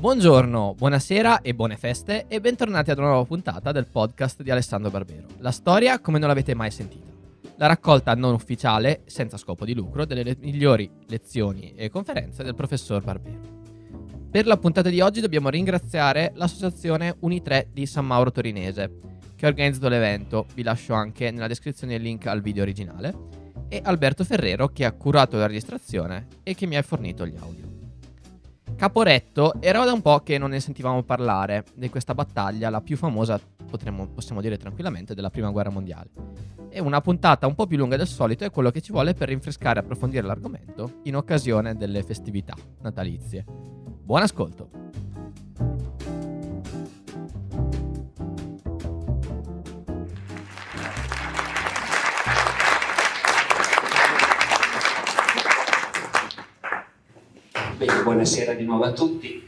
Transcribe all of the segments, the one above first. Buongiorno, buonasera e buone feste e bentornati ad una nuova puntata del podcast di Alessandro Barbero. La storia come non l'avete mai sentita. La raccolta non ufficiale, senza scopo di lucro, delle migliori lezioni e conferenze del professor Barbero. Per la puntata di oggi dobbiamo ringraziare l'associazione Uni3 di San Mauro Torinese, che ha organizzato l'evento, vi lascio anche nella descrizione il link al video originale, e Alberto Ferrero che ha curato la registrazione e che mi ha fornito gli audio. Caporetto era da un po' che non ne sentivamo parlare, di questa battaglia, la più famosa, possiamo dire tranquillamente, della Prima Guerra Mondiale. E una puntata un po' più lunga del solito è quello che ci vuole per rinfrescare e approfondire l'argomento in occasione delle festività natalizie. Buon ascolto! Bene, buonasera di nuovo a tutti.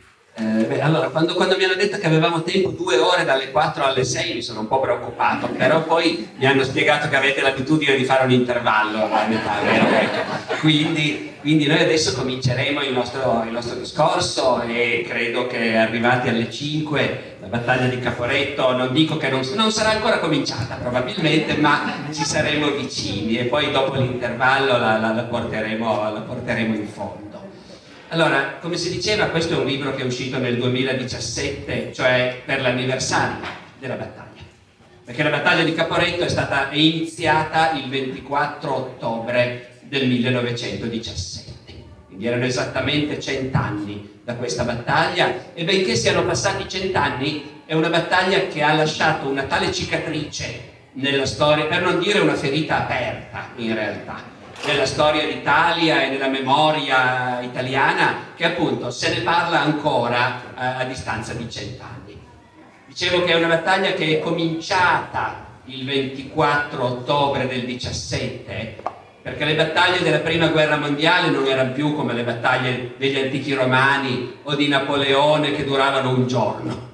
Allora, quando mi hanno detto che avevamo tempo 2 ore dalle 4 alle 6 mi sono un po' preoccupato, però poi mi hanno spiegato che avete l'abitudine di fare un intervallo alla metà, vero? Quindi noi adesso cominceremo il nostro discorso e credo che arrivati alle 5 la battaglia di Caporetto, non dico che non sarà ancora cominciata probabilmente, ma ci saremo vicini e poi dopo l'intervallo la porteremo in fondo. Allora, come si diceva, questo è un libro che è uscito nel 2017, cioè per l'anniversario della battaglia, perché la battaglia di Caporetto è iniziata il 24 ottobre del 1917, quindi erano esattamente 100 anni da questa battaglia e benché siano passati 100 anni è una battaglia che ha lasciato una tale cicatrice nella storia, per non dire una ferita aperta in realtà, nella storia d'Italia e nella memoria italiana, che appunto se ne parla ancora a distanza di 100 anni. Dicevo che è una battaglia che è cominciata il 24 ottobre del 17, perché le battaglie della Prima Guerra Mondiale non erano più come le battaglie degli antichi romani o di Napoleone che duravano un giorno.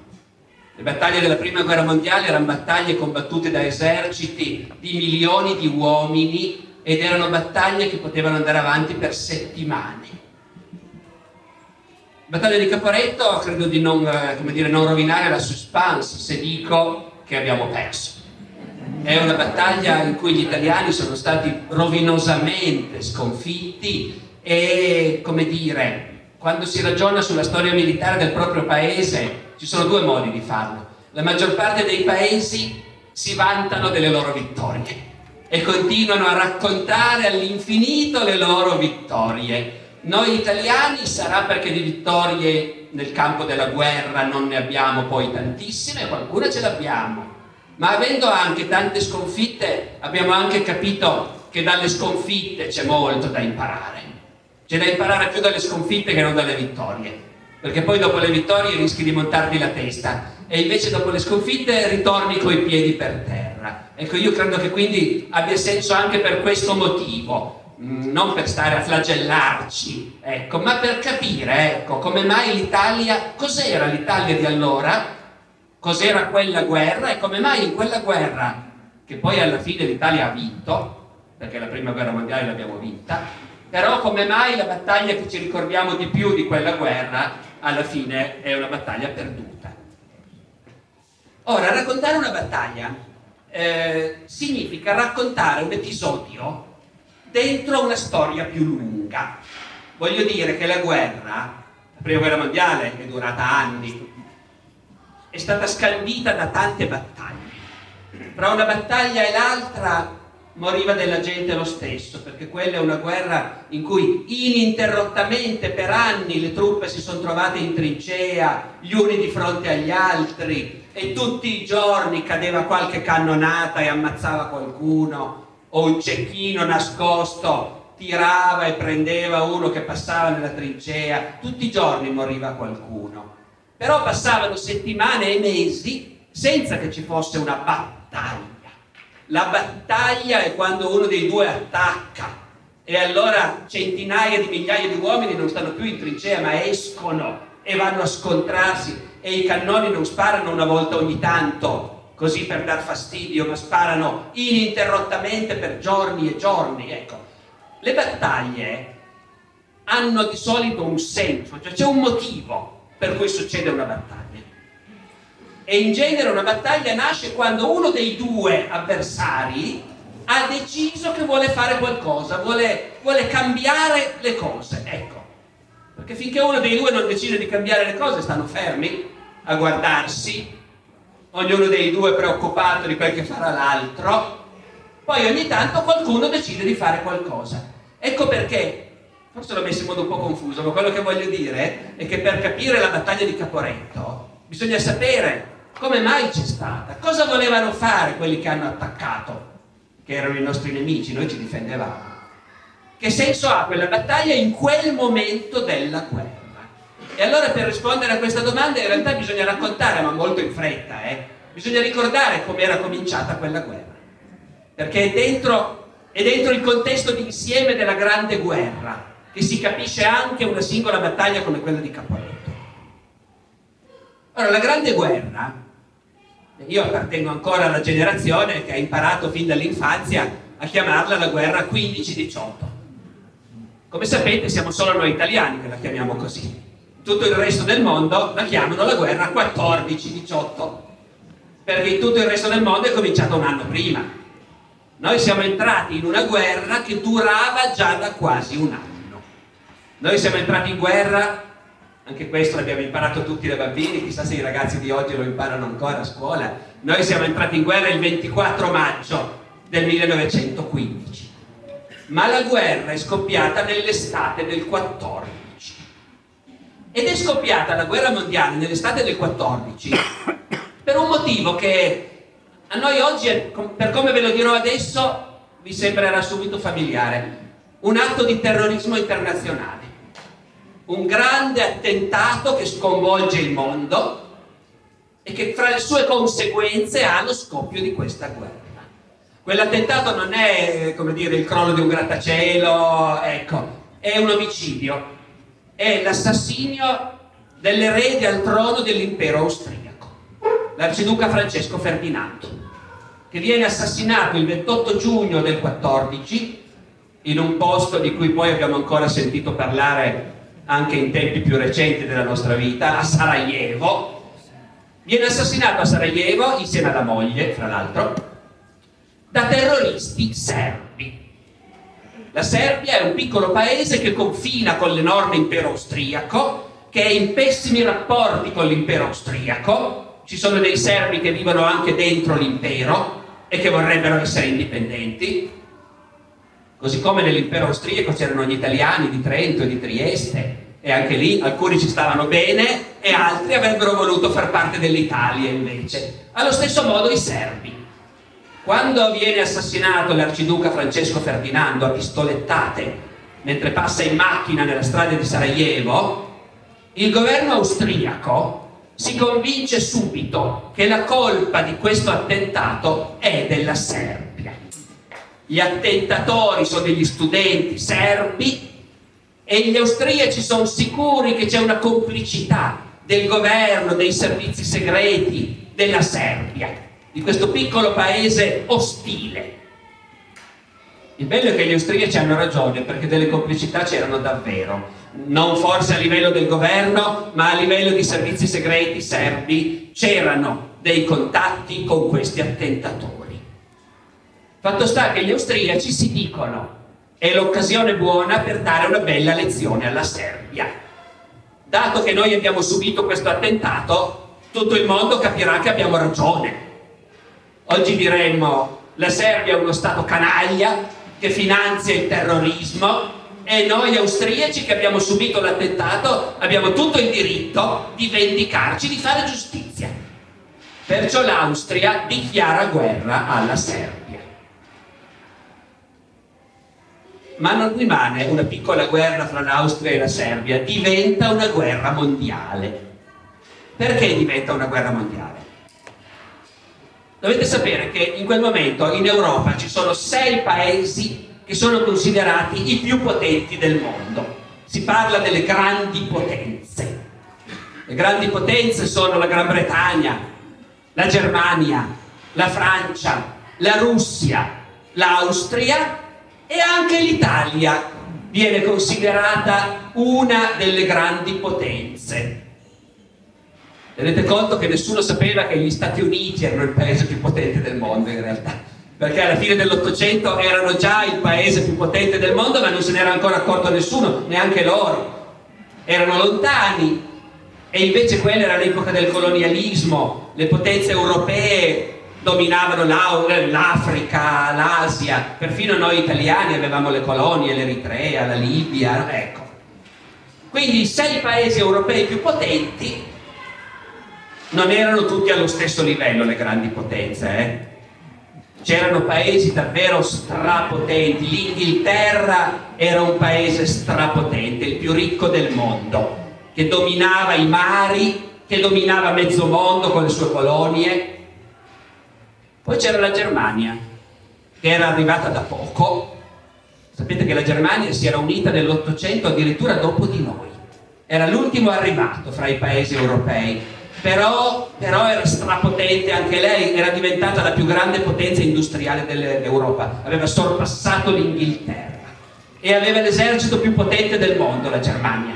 Le battaglie della Prima Guerra Mondiale erano battaglie combattute da eserciti di milioni di uomini ed erano battaglie che potevano andare avanti per settimane. Battaglia di Caporetto, credo di non rovinare la suspense se dico che abbiamo perso. È una battaglia in cui gli italiani sono stati rovinosamente sconfitti e, quando si ragiona sulla storia militare del proprio paese ci sono 2 modi di farlo. La maggior parte dei paesi si vantano delle loro vittorie e continuano a raccontare all'infinito le loro vittorie. Noi italiani sarà perché di vittorie nel campo della guerra non ne abbiamo poi tantissime, qualcuna ce l'abbiamo, ma avendo anche tante sconfitte abbiamo anche capito che dalle sconfitte c'è molto da imparare. C'è da imparare più dalle sconfitte che non dalle vittorie, perché poi dopo le vittorie rischi di montarti la testa e invece dopo le sconfitte ritorni coi piedi per terra. Ecco, io credo che quindi abbia senso anche per questo motivo, non per stare a flagellarci, ecco, ma per capire, ecco, come mai l'Italia, cos'era l'Italia di allora, cos'era quella guerra e come mai in quella guerra, che poi alla fine l'Italia ha vinto, perché la Prima Guerra Mondiale l'abbiamo vinta, però come mai la battaglia che ci ricordiamo di più di quella guerra alla fine è una battaglia perduta. Ora, raccontare una battaglia significa raccontare un episodio dentro una storia più lunga. Voglio dire che la Prima Guerra Mondiale è durata anni, è stata scandita da tante battaglie. Tra una battaglia e l'altra moriva della gente lo stesso, perché quella è una guerra in cui ininterrottamente per anni le truppe si sono trovate in trincea, gli uni di fronte agli altri, e tutti i giorni cadeva qualche cannonata e ammazzava qualcuno, o un cecchino nascosto tirava e prendeva uno che passava nella trincea, tutti i giorni moriva qualcuno. Però passavano settimane e mesi senza che ci fosse una battaglia. La battaglia è quando uno dei due attacca e allora centinaia di migliaia di uomini non stanno più in trincea ma escono e vanno a scontrarsi. E i cannoni non sparano una volta ogni tanto, così per dar fastidio, ma sparano ininterrottamente per giorni e giorni, ecco. Le battaglie hanno di solito un senso, cioè c'è un motivo. per cui succede una battaglia. E in genere una battaglia nasce quando uno dei due avversari ha deciso che vuole fare qualcosa, vuole cambiare le cose, ecco. Perché finché uno dei due non decide di cambiare le cose stanno fermi a guardarsi, ognuno dei due preoccupato di quel che farà l'altro, poi ogni tanto qualcuno decide di fare qualcosa. Ecco perché, forse l'ho messo in modo un po' confuso, ma quello che voglio dire è che per capire la battaglia di Caporetto bisogna sapere come mai c'è stata, cosa volevano fare quelli che hanno attaccato, che erano i nostri nemici, noi ci difendevamo. Che senso ha quella battaglia in quel momento della guerra? E allora per rispondere a questa domanda in realtà bisogna raccontare, ma molto in fretta, bisogna ricordare come era cominciata quella guerra, perché è dentro il contesto d'insieme della grande guerra che si capisce anche una singola battaglia come quella di Caporetto. Allora, la grande guerra, io appartengo ancora alla generazione che ha imparato fin dall'infanzia a chiamarla la guerra 15-18. Come sapete siamo solo noi italiani che la chiamiamo così, tutto il resto del mondo la chiamano la guerra 14-18 perché in tutto il resto del mondo è cominciata un anno prima. Noi siamo entrati in una guerra che durava già da quasi un anno. Noi siamo entrati in guerra, anche questo l'abbiamo imparato tutti da bambini, chissà se i ragazzi di oggi lo imparano ancora a scuola. Noi siamo entrati in guerra il 24 maggio del 1915, ma la guerra è scoppiata nell'estate del 14. Ed è scoppiata la guerra mondiale nell'estate del 14 per un motivo che a noi oggi, per come ve lo dirò adesso, vi sembrerà subito familiare. Un atto di terrorismo internazionale, un grande attentato che sconvolge il mondo e che fra le sue conseguenze ha lo scoppio di questa guerra. Quell'attentato non è, come dire, il crollo di un grattacielo, ecco, è un omicidio. È l'assassinio dell'erede al trono dell'impero austriaco, l'arciduca Francesco Ferdinando, che viene assassinato il 28 giugno del 14 in un posto di cui poi abbiamo ancora sentito parlare anche in tempi più recenti della nostra vita, a Sarajevo. Viene assassinato a Sarajevo, insieme alla moglie, fra l'altro, da terroristi serbi. La Serbia è un piccolo paese che confina con l'enorme impero austriaco, che è in pessimi rapporti con l'impero austriaco. Ci sono dei serbi che vivono anche dentro l'impero e che vorrebbero essere indipendenti, così come nell'impero austriaco c'erano gli italiani di Trento e di Trieste, e anche lì alcuni ci stavano bene e altri avrebbero voluto far parte dell'Italia invece. Allo stesso modo i serbi. Quando viene assassinato l'arciduca Francesco Ferdinando a pistolettate mentre passa in macchina nella strada di Sarajevo, il governo austriaco si convince subito che la colpa di questo attentato è della Serbia. Gli attentatori sono degli studenti serbi e gli austriaci sono sicuri che c'è una complicità del governo, dei servizi segreti della Serbia, di questo piccolo paese ostile. Il bello è che gli austriaci hanno ragione, perché delle complicità c'erano davvero, non forse a livello del governo, ma a livello di servizi segreti serbi c'erano dei contatti con questi attentatori. Fatto sta che gli austriaci si dicono: è l'occasione buona per dare una bella lezione alla Serbia. Dato che noi abbiamo subito questo attentato, tutto il mondo capirà che abbiamo ragione. Oggi diremmo: la Serbia è uno stato canaglia che finanzia il terrorismo e noi austriaci che abbiamo subito l'attentato abbiamo tutto il diritto di vendicarci, di fare giustizia. Perciò l'Austria dichiara guerra alla Serbia. Ma non rimane una piccola guerra fra l'Austria e la Serbia, diventa una guerra mondiale. Perché diventa una guerra mondiale? Dovete sapere che in quel momento in Europa ci sono 6 paesi che sono considerati i più potenti del mondo. Si parla delle grandi potenze. Le grandi potenze sono la Gran Bretagna, la Germania, la Francia, la Russia, l'Austria, e anche l'Italia viene considerata una delle grandi potenze. Tenete conto che nessuno sapeva che gli Stati Uniti erano il paese più potente del mondo in realtà, perché alla fine dell'Ottocento erano già il paese più potente del mondo, ma non se n'era ancora accorto nessuno, neanche loro. Erano lontani, e invece quella era l'epoca del colonialismo, le potenze europee dominavano l'Africa, l'Asia, perfino noi italiani avevamo le colonie, l'Eritrea, la Libia, ecco. Quindi i 6 paesi europei più potenti non erano tutti allo stesso livello, le grandi potenze, C'erano paesi davvero strapotenti. L'Inghilterra era un paese strapotente, il più ricco del mondo, che dominava i mari, che dominava mezzo mondo con le sue colonie. Poi c'era la Germania, che era arrivata da poco. Sapete che la Germania si era unita nell'800 addirittura dopo di noi, era l'ultimo arrivato fra i paesi europei. Però era strapotente anche lei, era diventata la più grande potenza industriale dell'Europa, aveva sorpassato l'Inghilterra e aveva l'esercito più potente del mondo, la Germania.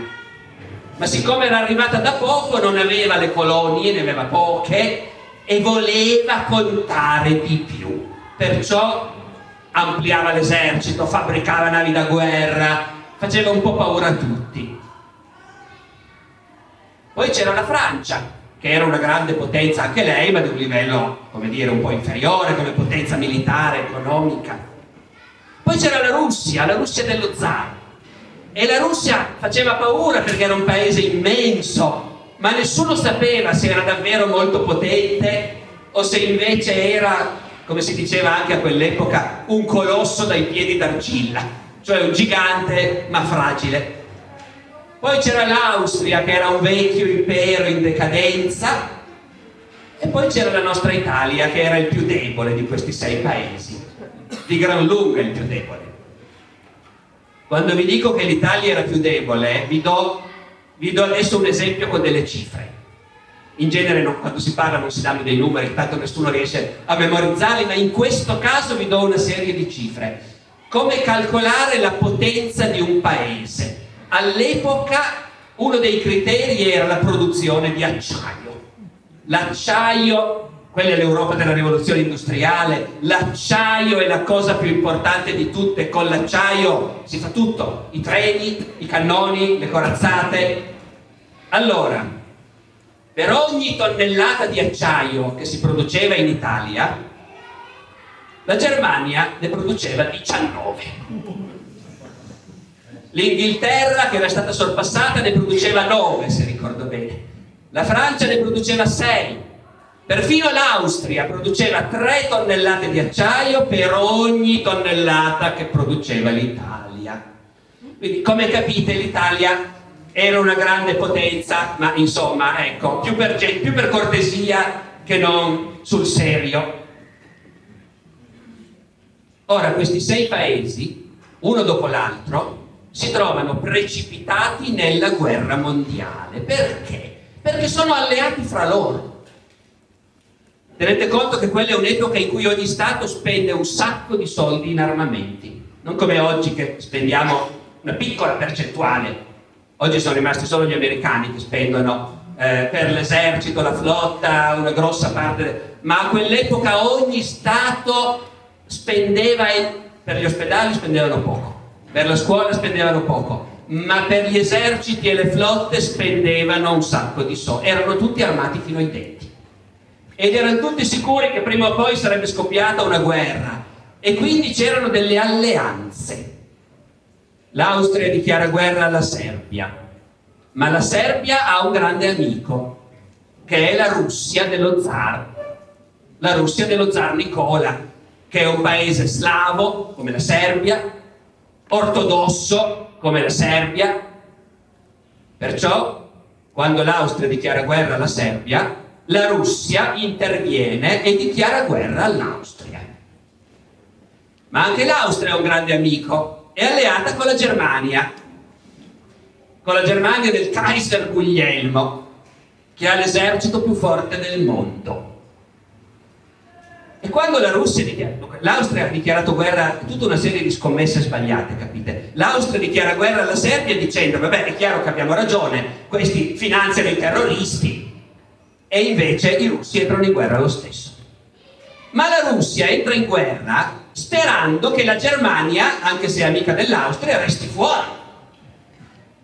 Ma siccome era arrivata da poco, non aveva le colonie, ne aveva poche e voleva contare di più, perciò ampliava l'esercito, fabbricava navi da guerra, faceva un po' paura a tutti. Poi c'era la Francia, che era una grande potenza anche lei, ma di un livello, come dire, un po' inferiore come potenza militare, economica. Poi c'era la Russia dello zar, e la Russia faceva paura perché era un paese immenso, ma nessuno sapeva se era davvero molto potente o se invece era, come si diceva anche a quell'epoca, un colosso dai piedi d'argilla, cioè un gigante ma fragile. Poi c'era l'Austria, che era un vecchio impero in decadenza, e poi c'era la nostra Italia, che era il più debole di questi 6 paesi, di gran lunga il più debole. Quando vi dico che l'Italia era più debole, vi do adesso un esempio con delle cifre. In genere quando si parla non si danno dei numeri, tanto nessuno riesce a memorizzarli, ma in questo caso vi do una serie di cifre. Come calcolare la potenza di un paese? All'epoca uno dei criteri era la produzione di acciaio. L'acciaio, quella è l'Europa della rivoluzione industriale, l'acciaio è la cosa più importante di tutte, con l'acciaio si fa tutto, i treni, i cannoni, le corazzate. Allora, per ogni tonnellata di acciaio che si produceva in Italia, la Germania ne produceva 19. L'Inghilterra, che era stata sorpassata, ne produceva 9, se ricordo bene. La Francia ne produceva 6. Perfino l'Austria produceva 3 tonnellate di acciaio per ogni tonnellata che produceva l'Italia. Quindi, come capite, l'Italia era una grande potenza, ma insomma, ecco, più per cortesia che non sul serio. Ora, questi 6 paesi, uno dopo l'altro, si trovano precipitati nella guerra mondiale. Perché? Perché sono alleati fra loro. Tenete conto che quella è un'epoca in cui ogni Stato spende un sacco di soldi in armamenti, non come oggi che spendiamo una piccola percentuale. Oggi sono rimasti solo gli americani che spendono per l'esercito, la flotta, una grossa parte, ma a quell'epoca ogni Stato spendeva, per gli ospedali spendevano poco, per la scuola spendevano poco, ma per gli eserciti e le flotte spendevano un sacco di soldi. Erano tutti armati fino ai denti ed erano tutti sicuri che prima o poi sarebbe scoppiata una guerra, e quindi c'erano delle alleanze. L'Austria dichiara guerra alla Serbia, ma la Serbia ha un grande amico che è la Russia dello zar, la Russia dello zar Nicola, che è un paese slavo come la Serbia, ortodosso come la Serbia. Perciò quando l'Austria dichiara guerra alla Serbia, la Russia interviene e dichiara guerra all'Austria. Ma anche l'Austria è un grande amico, è alleata con la Germania del Kaiser Guglielmo, che ha l'esercito più forte del mondo. E quando l'Austria ha dichiarato guerra, tutta una serie di scommesse sbagliate, capite? L'Austria dichiara guerra alla Serbia dicendo: vabbè, è chiaro che abbiamo ragione, questi finanziano i terroristi, e invece i russi entrano in guerra lo stesso. Ma la Russia entra in guerra sperando che la Germania, anche se è amica dell'Austria, resti fuori.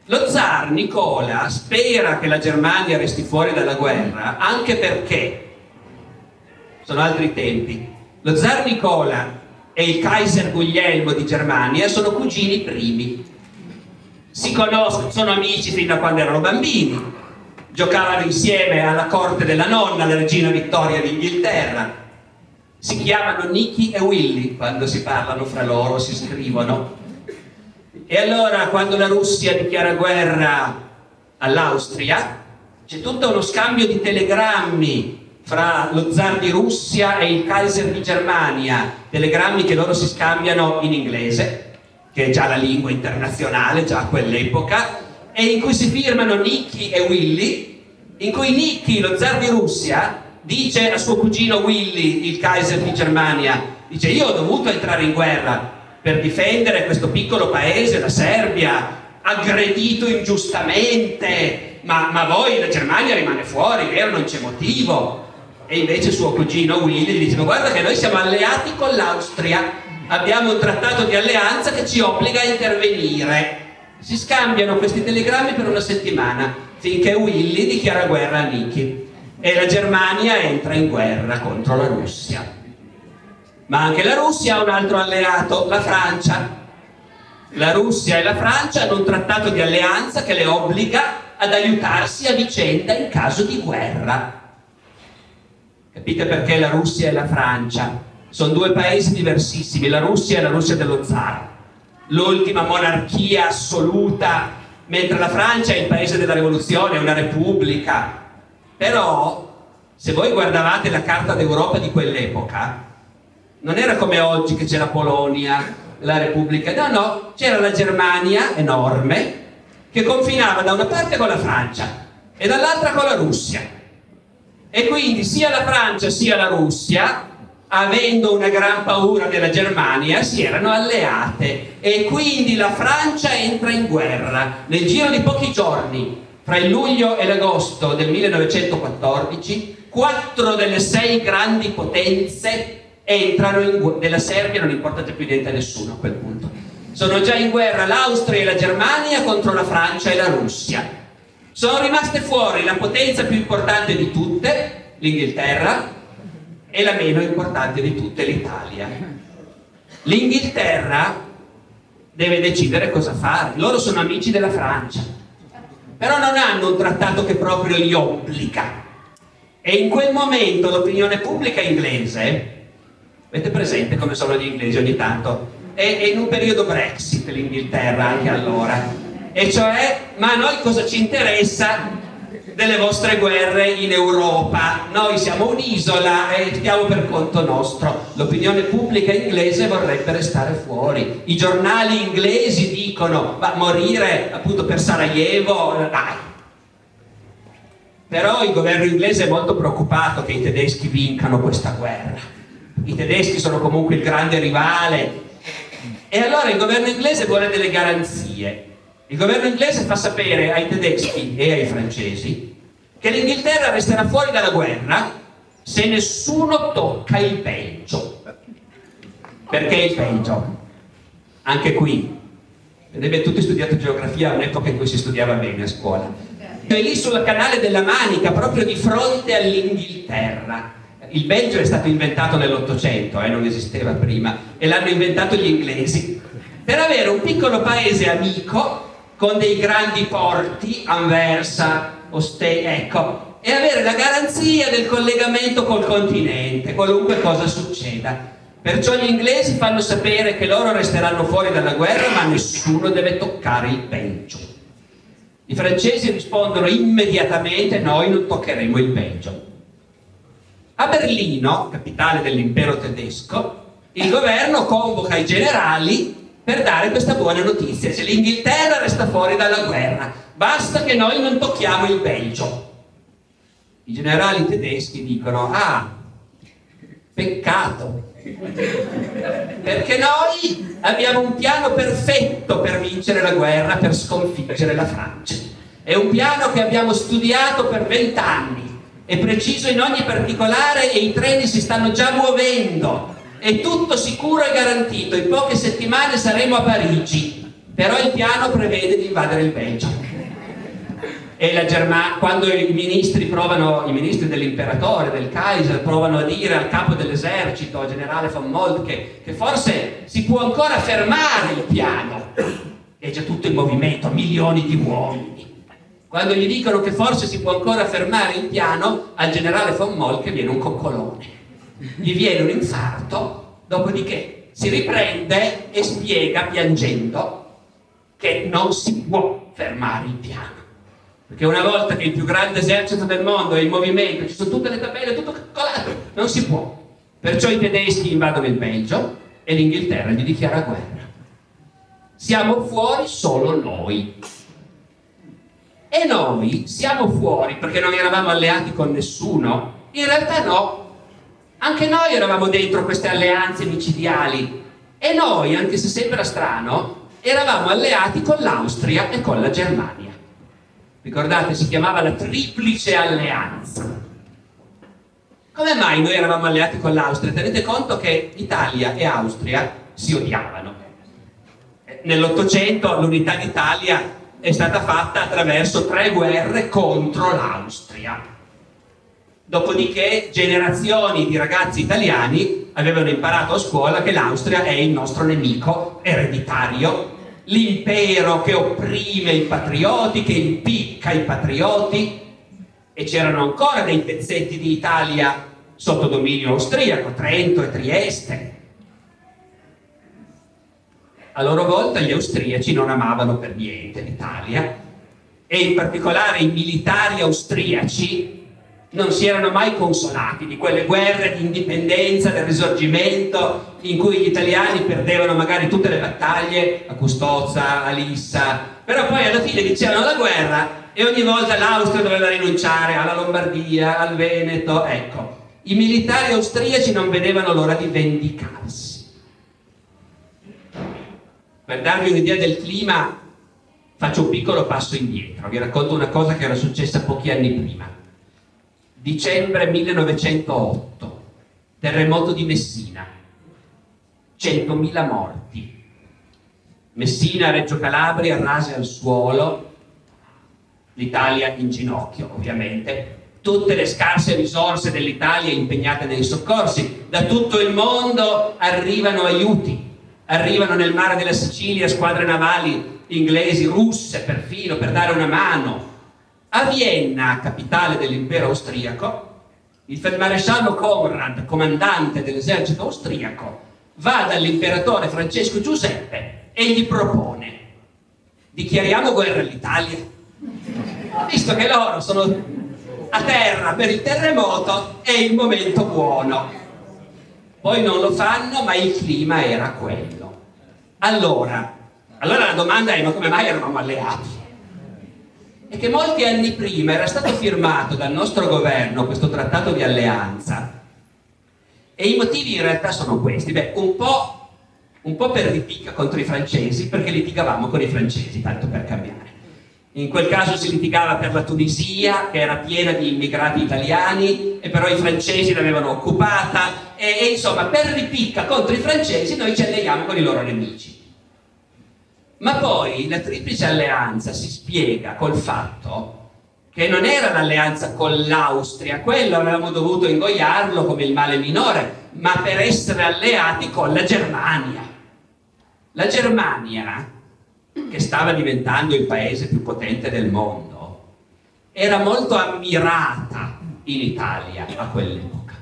Lo zar Nicola spera che la Germania resti fuori dalla guerra, anche perché sono altri tempi. Lo zar Nicola e il Kaiser Guglielmo di Germania sono cugini primi, si conoscono, sono amici fin da quando erano bambini, giocavano insieme alla corte della nonna, la regina Vittoria d'Inghilterra. Si chiamano Nicky e Willy quando si parlano fra loro, si scrivono. E allora quando la Russia dichiara guerra all'Austria c'è tutto uno scambio di telegrammi fra lo zar di Russia e il Kaiser di Germania, telegrammi che loro si scambiano in inglese, che è già la lingua internazionale, già a quell'epoca, e in cui si firmano Nicky e Willy, in cui Nicky, lo zar di Russia, dice a suo cugino Willy, il Kaiser di Germania, dice: io ho dovuto entrare in guerra per difendere questo piccolo paese, la Serbia, aggredito ingiustamente, ma voi, la Germania rimane fuori, vero? Non c'è motivo. E invece suo cugino Willy gli dice: ma guarda che noi siamo alleati con l'Austria, abbiamo un trattato di alleanza che ci obbliga a intervenire. Si scambiano questi telegrammi per una settimana, finché Willy dichiara guerra a Nicky e la Germania entra in guerra contro la Russia. Ma anche la Russia ha un altro alleato, la Francia. La Russia e la Francia hanno un trattato di alleanza che le obbliga ad aiutarsi a vicenda in caso di guerra. Capite perché la Russia e la Francia sono due paesi diversissimi. La Russia è la Russia dello zar, l'ultima monarchia assoluta, mentre la Francia è il paese della rivoluzione, è una repubblica. Però se voi guardavate la carta d'Europa di quell'epoca, non era come oggi che c'è la Polonia, la Repubblica, no, no, c'era la Germania enorme che confinava da una parte con la Francia e dall'altra con la Russia, e quindi sia la Francia sia la Russia, avendo una gran paura della Germania, si erano alleate, e quindi la Francia entra in guerra nel giro di pochi giorni, fra il luglio e l'agosto del 1914, 4 delle 6 grandi potenze entrano in guerra. Della Serbia non importa più niente a nessuno a quel punto. Sono già in guerra l'Austria e la Germania contro la Francia e la Russia. Sono rimaste fuori la potenza più importante di tutte, l'Inghilterra, e la meno importante di tutte, l'Italia. L'Inghilterra deve decidere cosa fare. Loro sono amici della Francia, però non hanno un trattato che proprio li obbliga. E in quel momento l'opinione pubblica inglese, avete presente come sono gli inglesi ogni tanto, è in un periodo Brexit l'Inghilterra anche allora, e cioè: ma a noi cosa ci interessa delle vostre guerre in Europa, noi siamo un'isola e stiamo per conto nostro. L'opinione pubblica inglese vorrebbe restare fuori. I giornali inglesi dicono: ma morire appunto per Sarajevo, dai. Però il governo inglese è molto preoccupato che i tedeschi vincano questa guerra. I tedeschi sono comunque il grande rivale, e allora il governo inglese vuole delle garanzie. Il governo inglese fa sapere ai tedeschi e ai francesi che l'Inghilterra resterà fuori dalla guerra se nessuno tocca il Belgio. Perché il Belgio? Anche qui avete tutti studiato geografia a un'epoca in cui si studiava bene a scuola. È lì sul canale della Manica, proprio di fronte all'Inghilterra. Il Belgio è stato inventato nell'Ottocento, non esisteva prima, e l'hanno inventato gli inglesi per avere un piccolo paese amico con dei grandi porti, Anversa, Ostende, ecco, e avere la garanzia del collegamento col continente, qualunque cosa succeda. Perciò gli inglesi fanno sapere che loro resteranno fuori dalla guerra, ma nessuno deve toccare il Belgio. I francesi rispondono immediatamente: noi non toccheremo il Belgio. A Berlino, capitale dell'impero tedesco, il governo convoca i generali per dare questa buona notizia: se l'Inghilterra resta fuori dalla guerra, basta che noi non tocchiamo il Belgio. I generali tedeschi dicono: ah, peccato, perché noi abbiamo un piano perfetto per vincere la guerra, per sconfiggere la Francia. È un piano che abbiamo studiato per 20 anni. è preciso in ogni particolare e i treni si stanno già muovendo, è tutto sicuro e garantito, in poche settimane saremo a Parigi, però il piano prevede di invadere il Belgio. E la Germania, quando i ministri provano, i ministri dell'imperatore, del Kaiser, provano a dire al capo dell'esercito, al generale von Moltke, che forse si può ancora fermare il piano, è già tutto in movimento, milioni di uomini. Quando gli dicono che forse si può ancora fermare il piano, al generale von Moltke viene un coccolone, gli viene un infarto, dopodiché si riprende e spiega piangendo che non si può fermare il piano. Perché una volta che il più grande esercito del mondo è in movimento, ci sono tutte le tabelle, tutto calcolato, non si può. Perciò i tedeschi invadono il Belgio e l'Inghilterra gli dichiara guerra. Siamo fuori solo noi. E noi siamo fuori perché non eravamo alleati con nessuno? In realtà no. Anche noi eravamo dentro queste alleanze micidiali. E noi, anche se sembra strano, eravamo alleati con l'Austria e con la Germania. Ricordate, si chiamava la triplice alleanza. Come mai noi eravamo alleati con l'Austria? Tenete conto che Italia e Austria si odiavano. Nell'Ottocento l'unità d'Italia è stata fatta attraverso 3 guerre contro l'Austria. Dopodiché generazioni di ragazzi italiani avevano imparato a scuola che l'Austria è il nostro nemico ereditario, l'impero che opprime i patrioti, che impicca i patrioti, e c'erano ancora dei pezzetti di Italia sotto dominio austriaco, Trento e Trieste. A loro volta gli austriaci non amavano per niente l'Italia e in particolare i militari austriaci non si erano mai consolati di quelle guerre di indipendenza, del risorgimento, in cui gli italiani perdevano magari tutte le battaglie a Custozza, a Lissa, però poi alla fine vincevano la guerra e ogni volta l'Austria doveva rinunciare alla Lombardia, al Veneto. Ecco, i militari austriaci non vedevano l'ora di vendicarsi. Per darvi un'idea del clima faccio un piccolo passo indietro, vi racconto una cosa che era successa pochi anni prima. Dicembre 1908, terremoto di Messina, 100.000 morti. Messina, Reggio Calabria, rase al suolo, l'Italia in ginocchio ovviamente. Tutte le scarse risorse dell'Italia impegnate nei soccorsi, da tutto il mondo arrivano aiuti, arrivano nel mare della Sicilia squadre navali inglesi, russe perfino, per dare una mano. A Vienna, capitale dell'impero austriaco, il feldmaresciallo Conrad, comandante dell'esercito austriaco, va dall'imperatore Francesco Giuseppe e gli propone: dichiariamo guerra all'Italia, visto che loro sono a terra per il terremoto, è il momento buono. Poi non lo fanno, ma il clima era quello. Allora la domanda è: ma come mai eravamo alleati? E che molti anni prima era stato firmato dal nostro governo questo trattato di alleanza, e i motivi in realtà sono questi. Beh, un po' per litiga contro i francesi, perché litigavamo con i francesi, tanto per cambiare. In quel caso si litigava per la Tunisia, che era piena di immigrati italiani, e però i francesi l'avevano occupata, e insomma per ripicca contro i francesi noi ci alleiamo con i loro nemici. Ma poi la triplice alleanza si spiega col fatto che non era l'alleanza con l'Austria, quello avevamo dovuto ingoiarlo come il male minore, ma per essere alleati con la Germania. La Germania, che stava diventando il paese più potente del mondo, era molto ammirata in Italia a quell'epoca.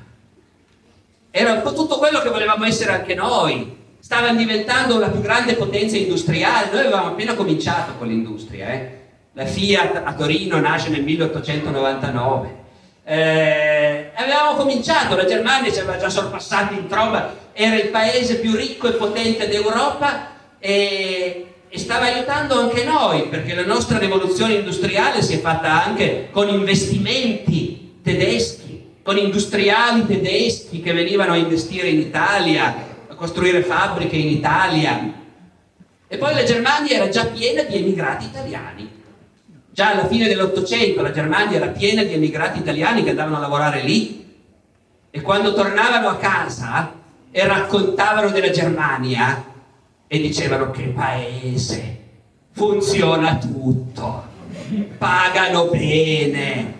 Era un po' tutto quello che volevamo essere anche noi. Stavano diventando la più grande potenza industriale, noi avevamo appena cominciato con l'industria, La Fiat a Torino nasce nel 1899, avevamo cominciato, la Germania ci aveva già sorpassati in tromba, era il paese più ricco e potente d'Europa e stava aiutando anche noi, perché la nostra rivoluzione industriale si è fatta anche con investimenti tedeschi, con industriali tedeschi che venivano a investire in Italia, costruire fabbriche in Italia. E poi la Germania era già piena di emigrati italiani, Già alla fine dell'Ottocento la Germania era piena di emigrati italiani che andavano a lavorare lì, e quando tornavano a casa e raccontavano della Germania e dicevano che paese, funziona tutto, pagano bene.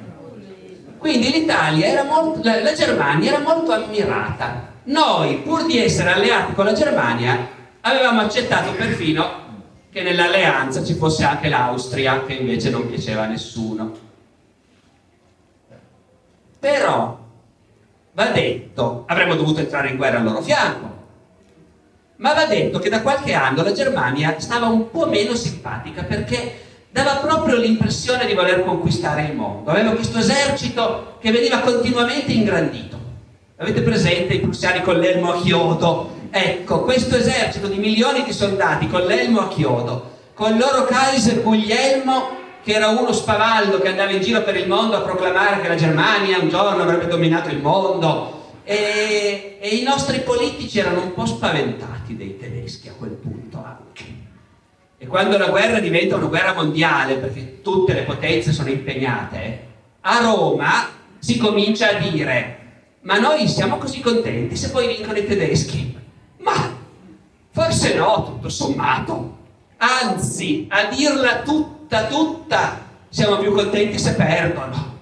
Quindi l'Italia era molto, la Germania era molto ammirata. Noi, pur di essere alleati con la Germania, avevamo accettato perfino che nell'alleanza ci fosse anche l'Austria, che invece non piaceva a nessuno. Però, va detto, avremmo dovuto entrare in guerra al loro fianco, ma va detto che da qualche anno la Germania stava un po' meno simpatica, perché dava proprio l'impressione di voler conquistare il mondo. Aveva questo esercito che veniva continuamente ingrandito. Avete presente i prussiani con l'elmo a chiodo? Ecco, questo esercito di milioni di soldati con l'elmo a chiodo, con il loro Kaiser Guglielmo, che era uno spavaldo che andava in giro per il mondo a proclamare che la Germania un giorno avrebbe dominato il mondo, e i nostri politici erano un po' spaventati dei tedeschi a quel punto anche. E quando la guerra diventa una guerra mondiale, perché tutte le potenze sono impegnate, a Roma si comincia a dire: ma noi siamo così contenti se poi vincono i tedeschi? Ma forse no, tutto sommato. Anzi, a dirla tutta, siamo più contenti se perdono.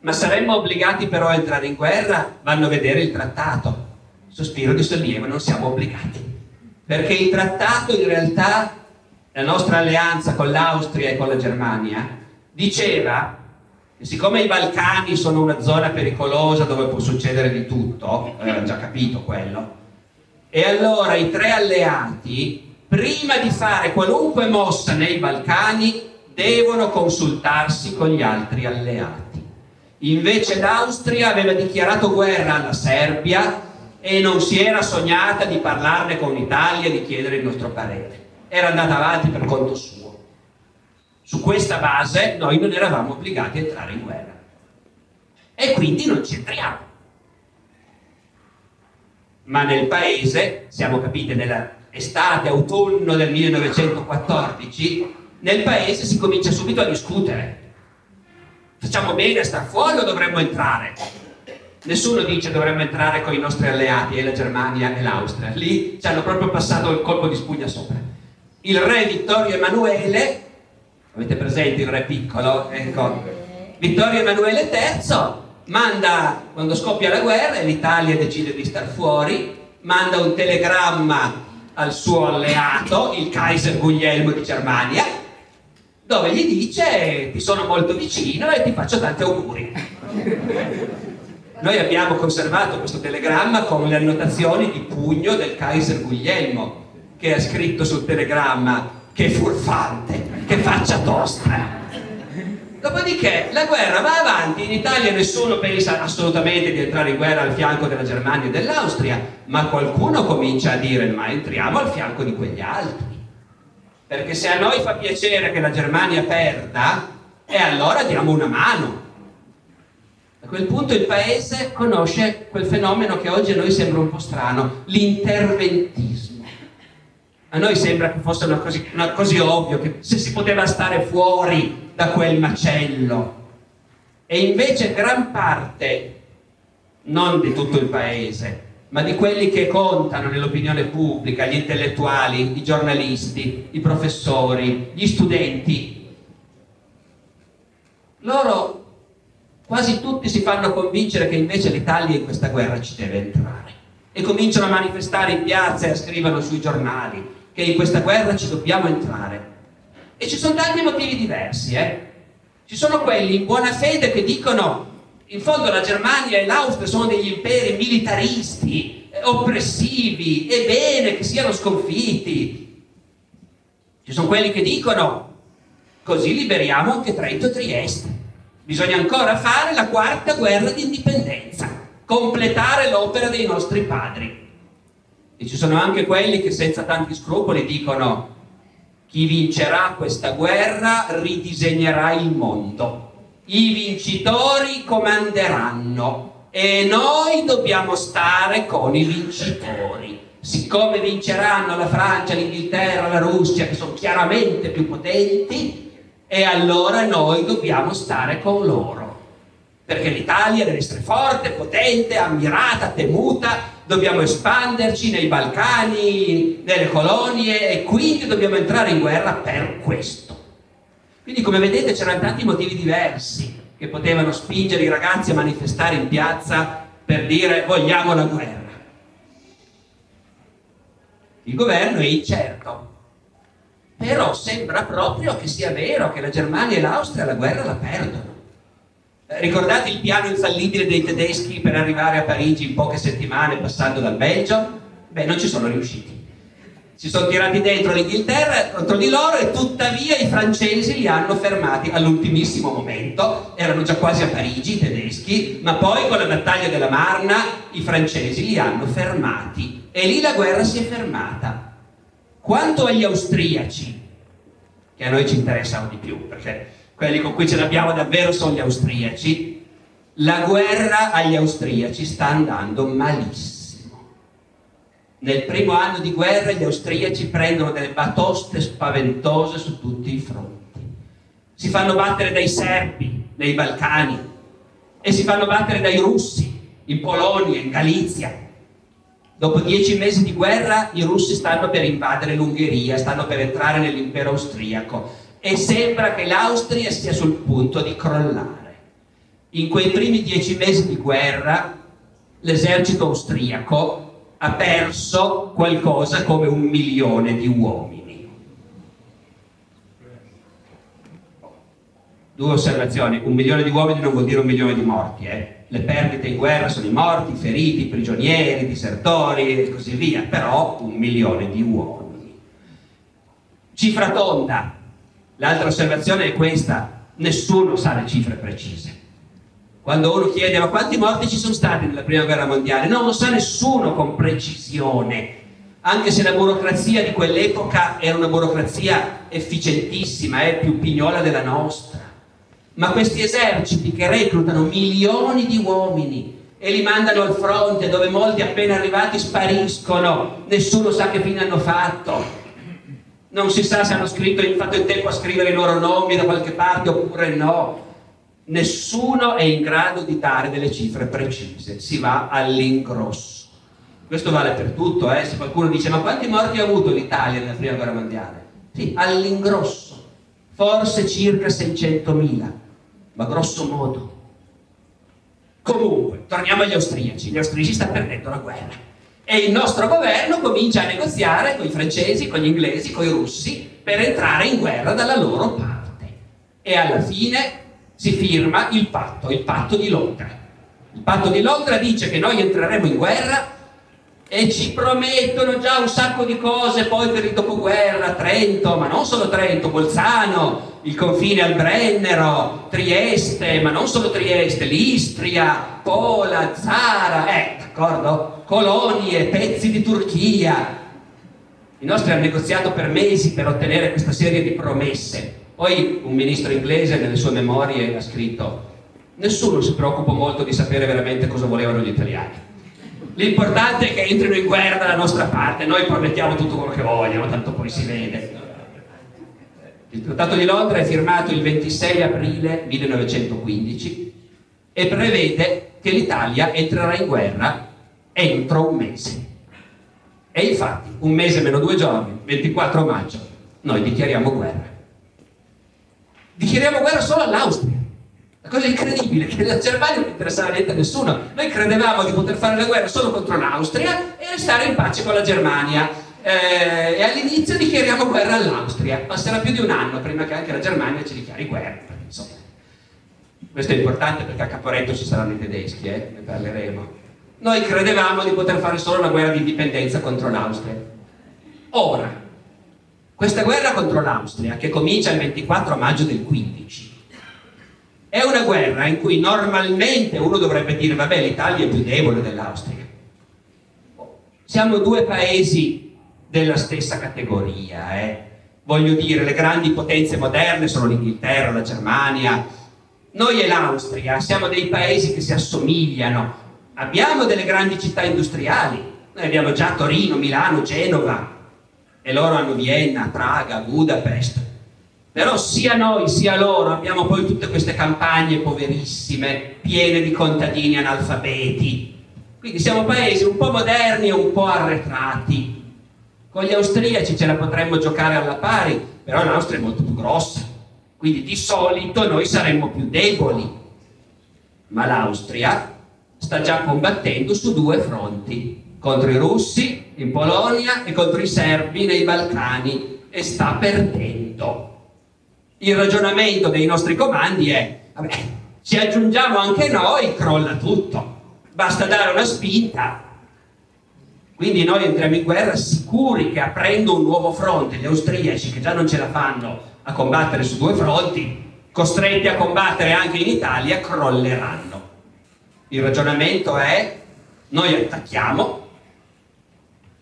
Ma saremmo obbligati però a entrare in guerra? Vanno a vedere il trattato. Sospiro di sollievo: non siamo obbligati. Perché il trattato, in realtà, la nostra alleanza con l'Austria e con la Germania, diceva: siccome i Balcani sono una zona pericolosa dove può succedere di tutto, avevano già capito quello, e allora i tre alleati, prima di fare qualunque mossa nei Balcani, devono consultarsi con gli altri alleati. Invece l'Austria aveva dichiarato guerra alla Serbia e non si era sognata di parlarne con l'Italia e di chiedere il nostro parere. Era andata avanti per conto suo. Su questa base noi non eravamo obbligati a entrare in guerra, e quindi non ci entriamo. Ma nel paese, siamo capiti nell'estate-autunno del 1914, nel paese si comincia subito a discutere. Facciamo bene a star fuori o dovremmo entrare? Nessuno dice dovremmo entrare con i nostri alleati, la Germania e l'Austria. Lì ci hanno proprio passato il colpo di spugna sopra. Il re Vittorio Emanuele, avete presente il re piccolo? Ecco, Vittorio Emanuele III manda, quando scoppia la guerra e l'Italia decide di star fuori, manda un telegramma al suo alleato, il Kaiser Guglielmo di Germania, dove gli dice: ti sono molto vicino e ti faccio tanti auguri. Noi abbiamo conservato questo telegramma con le annotazioni di pugno del Kaiser Guglielmo, che ha scritto sul telegramma: che furfante, che faccia tosta. Dopodiché la guerra va avanti, in Italia nessuno pensa assolutamente di entrare in guerra al fianco della Germania e dell'Austria, ma qualcuno comincia a dire: ma entriamo al fianco di quegli altri, perché se a noi fa piacere che la Germania perda, e allora diamo una mano. A quel punto il paese conosce quel fenomeno che oggi a noi sembra un po' strano: l'interventismo. A noi sembra che fosse una così ovvio, che se si poteva stare fuori da quel macello. E invece gran parte, non di tutto il paese, ma di quelli che contano nell'opinione pubblica, gli intellettuali, i giornalisti, i professori, gli studenti, loro quasi tutti si fanno convincere che invece l'Italia in questa guerra ci deve entrare, e cominciano a manifestare in piazza e a scrivere sui giornali che in questa guerra ci dobbiamo entrare. E ci sono tanti motivi diversi, Ci sono quelli in buona fede che dicono: in fondo la Germania e l'Austria sono degli imperi militaristi, oppressivi, è bene che siano sconfitti. Ci sono quelli che dicono: così liberiamo anche Trento e Trieste, bisogna ancora fare la quarta guerra di indipendenza, completare l'opera dei nostri padri. E ci sono anche quelli che senza tanti scrupoli dicono: chi vincerà questa guerra ridisegnerà il mondo, i vincitori comanderanno e noi dobbiamo stare con i vincitori. Siccome vinceranno la Francia, l'Inghilterra, la Russia, che sono chiaramente più potenti, e allora noi dobbiamo stare con loro, perché l'Italia deve essere forte, potente, ammirata, temuta, dobbiamo espanderci nei Balcani, nelle colonie, e quindi dobbiamo entrare in guerra per questo. Quindi, come vedete, c'erano tanti motivi diversi che potevano spingere i ragazzi a manifestare in piazza per dire vogliamo la guerra. Il governo è incerto, però sembra proprio che sia vero che la Germania e l'Austria la guerra la perdono. Ricordate il piano infallibile dei tedeschi per arrivare a Parigi in poche settimane passando dal Belgio? Beh, non ci sono riusciti. Si sono tirati dentro l'Inghilterra contro di loro e tuttavia i francesi li hanno fermati all'ultimissimo momento. Erano già quasi a Parigi i tedeschi, ma poi con la battaglia della Marna i francesi li hanno fermati e lì la guerra si è fermata. Quanto agli austriaci, che a noi ci interessano di più perché quelli con cui ce l'abbiamo davvero sono gli austriaci, la guerra agli austriaci sta andando malissimo. Nel primo anno di guerra gli austriaci prendono delle batoste spaventose su tutti i fronti. Si fanno battere dai serbi nei Balcani e si fanno battere dai russi in Polonia, in Galizia. Dopo 10 mesi di guerra i russi stanno per invadere l'Ungheria, stanno per entrare nell'impero austriaco. E sembra che l'Austria sia sul punto di crollare. In quei primi 10 mesi di guerra l'esercito austriaco ha perso qualcosa come 1 milione di uomini. Due osservazioni: 1 milione di uomini non vuol dire 1 milione di morti, Le perdite in guerra sono i morti, i feriti, i prigionieri, i disertori e così via, però 1 milione di uomini. Cifra tonda. L'altra osservazione è questa: nessuno sa le cifre precise. Quando uno chiede ma quanti morti ci sono stati nella Prima Guerra Mondiale, non lo sa nessuno con precisione, anche se la burocrazia di quell'epoca era una burocrazia efficientissima, più pignola della nostra. Ma questi eserciti che reclutano milioni di uomini e li mandano al fronte, dove molti appena arrivati spariscono, nessuno sa che fine hanno fatto. Non si sa se hanno fatto in tempo a scrivere i loro nomi da qualche parte oppure no. Nessuno è in grado di dare delle cifre precise, si va all'ingrosso. Questo vale per tutto, se qualcuno dice ma quanti morti ha avuto l'Italia nella Prima Guerra Mondiale? Sì, all'ingrosso, forse circa 600.000, ma grosso modo. Comunque, torniamo agli austriaci. Gli austriaci stanno perdendo la guerra. E il nostro governo comincia a negoziare con i francesi, con gli inglesi, con i russi per entrare in guerra dalla loro parte. E alla fine si firma il patto di Londra. Il patto di Londra dice che noi entreremo in guerra e ci promettono già un sacco di cose poi per il dopoguerra: Trento, ma non solo Trento, Bolzano, il confine al Brennero, Trieste, ma non solo Trieste, l'Istria, Pola, Zara, d'accordo? Colonie, pezzi di Turchia. I nostri hanno negoziato per mesi per ottenere questa serie di promesse. Poi un ministro inglese nelle sue memorie ha scritto: nessuno si preoccupa molto di sapere veramente cosa volevano gli italiani, l'importante è che entrino in guerra dalla nostra parte, noi promettiamo tutto quello che vogliono, tanto poi si vede. Il Trattato di Londra è firmato il 26 aprile 1915 e prevede che l'Italia entrerà in guerra entro 1 mese. E infatti 1 mese meno 2 giorni, 24 maggio, noi dichiariamo guerra. Dichiariamo guerra solo all'Austria. La cosa incredibile è che la Germania non interessava niente a nessuno. Noi credevamo di poter fare la guerra solo contro l'Austria e restare in pace con la Germania. E all'inizio dichiariamo guerra all'Austria. Passerà più di 1 anno prima che anche la Germania ci dichiari guerra. Insomma. Questo è importante perché a Caporetto ci saranno i tedeschi, ne parleremo. Noi credevamo di poter fare solo una guerra di indipendenza contro l'Austria. Ora, questa guerra contro l'Austria, che comincia il 24 maggio del 15, è una guerra in cui normalmente uno dovrebbe dire vabbè, l'Italia è più debole dell'Austria. Siamo 2 paesi della stessa categoria, Voglio dire, le grandi potenze moderne sono l'Inghilterra, la Germania. Noi e l'Austria siamo dei paesi che si assomigliano. Abbiamo delle grandi città industriali, noi abbiamo già Torino, Milano, Genova e loro hanno Vienna, Praga, Budapest. Però sia noi sia loro abbiamo poi tutte queste campagne poverissime, piene di contadini analfabeti. Quindi siamo paesi un po' moderni e un po' arretrati. Con gli austriaci ce la potremmo giocare alla pari, però l'Austria è molto più grossa, quindi di solito noi saremmo più deboli. Ma l'Austria sta già combattendo su due fronti, contro i russi in Polonia e contro i serbi nei Balcani, e sta perdendo. Il ragionamento dei nostri comandi è: vabbè, ci aggiungiamo anche noi, crolla tutto, basta dare una spinta. Quindi noi entriamo in guerra sicuri che, aprendo un nuovo fronte, gli austriaci, che già non ce la fanno a combattere su due fronti, costretti a combattere anche in Italia, crolleranno. Il ragionamento è: noi attacchiamo,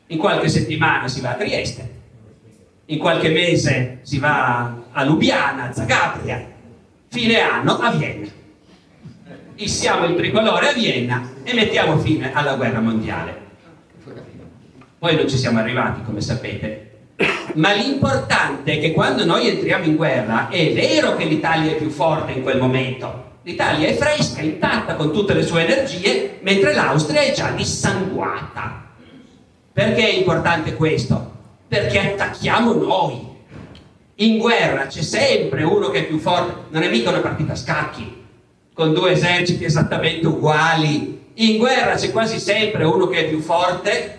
in qualche settimana si va a Trieste, in qualche mese si va a Lubiana, a Zagabria, fine anno a Vienna. Issiamo il tricolore a Vienna e mettiamo fine alla guerra mondiale. Poi non ci siamo arrivati, come sapete. Ma l'importante è che quando noi entriamo in guerra, è vero che l'Italia è più forte in quel momento. L'Italia è fresca, intatta, con tutte le sue energie, mentre l'Austria è già dissanguata. Perché è importante questo? Perché attacchiamo noi. In guerra c'è sempre uno che è più forte, non è mica una partita a scacchi con due eserciti esattamente uguali. In guerra c'è quasi sempre uno che è più forte,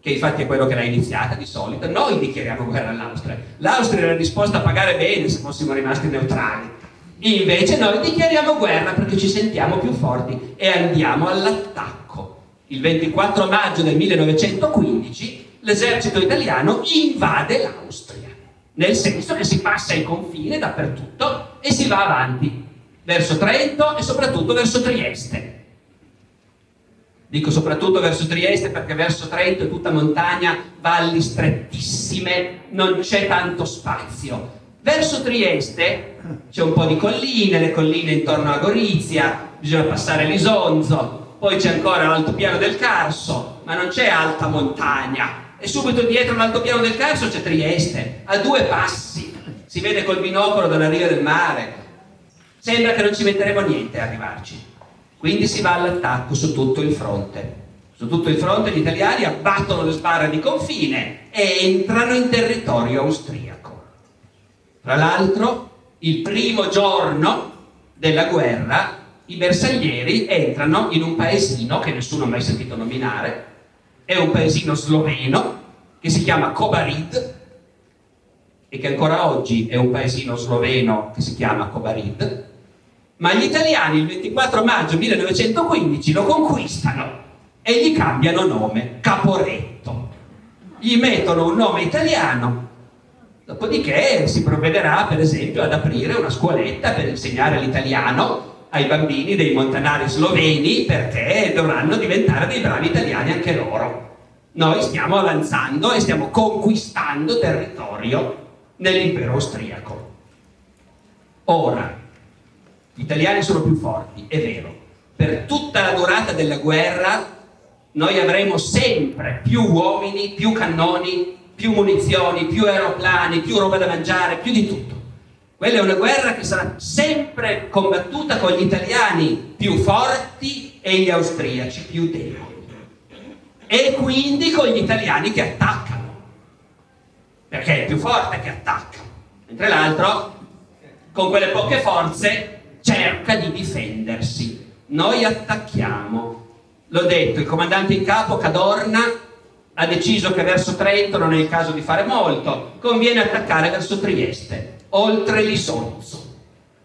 che infatti è quello che l'ha iniziata di solito. Noi dichiariamo guerra all'Austria. L'Austria era disposta a pagare bene se fossimo rimasti neutrali. Invece noi dichiariamo guerra perché ci sentiamo più forti e andiamo all'attacco. Il 24 maggio del 1915 l'esercito italiano invade l'Austria, nel senso che si passa il confine dappertutto e si va avanti verso Trento e soprattutto verso Trieste. Dico soprattutto verso Trieste perché verso Trento è tutta montagna, valli strettissime, non c'è tanto spazio. Verso Trieste c'è un po' di colline, le colline intorno a Gorizia, bisogna passare l'Isonzo, poi c'è ancora l'altopiano del Carso, ma non c'è alta montagna. E subito dietro l'altopiano del Carso c'è Trieste, a due passi, si vede col binocolo dalla riva del mare. Sembra che non ci metteremo niente a arrivarci. Quindi si va all'attacco su tutto il fronte. Su tutto il fronte gli italiani abbattono le sbarre di confine e entrano in territorio austriaco. Tra l'altro, il primo giorno della guerra, i bersaglieri entrano in un paesino che nessuno ha mai sentito nominare, è un paesino sloveno che si chiama Kobarid, e che ancora oggi è un paesino sloveno che si chiama Kobarid. Ma gli italiani il 24 maggio 1915 lo conquistano e gli cambiano nome, Caporetto. Gli mettono un nome italiano, dopodiché si provvederà, per esempio, ad aprire una scuoletta per insegnare l'italiano ai bambini dei montanari sloveni, perché dovranno diventare dei bravi italiani anche loro. Noi stiamo avanzando e stiamo conquistando territorio nell'impero austriaco. Ora, gli italiani sono più forti, è vero. Per tutta la durata della guerra noi avremo sempre più uomini, più cannoni, più munizioni, più aeroplani, più roba da mangiare, più di tutto. Quella è una guerra che sarà sempre combattuta con gli italiani più forti e gli austriaci più deboli. E quindi con gli italiani che attaccano. Perché è più forte che attacca. Mentre l'altro, con quelle poche forze, cerca di difendersi. Noi attacchiamo. L'ho detto, il comandante in capo Cadorna ha deciso che verso Trento non è il caso di fare molto, conviene attaccare verso Trieste, oltre l'Isonzo.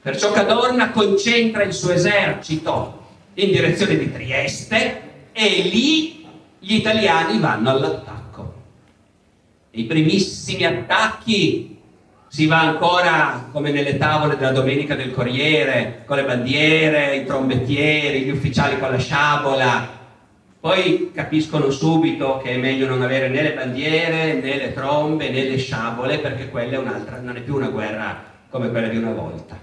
Perciò Cadorna concentra il suo esercito in direzione di Trieste e lì gli italiani vanno all'attacco. I primissimi attacchi si va ancora, come nelle tavole della domenica del Corriere, con le bandiere, i trombettieri, gli ufficiali con la sciabola. Poi capiscono subito che è meglio non avere né le bandiere, né le trombe, né le sciabole, perché quella è un'altra, non è più una guerra come quella di una volta.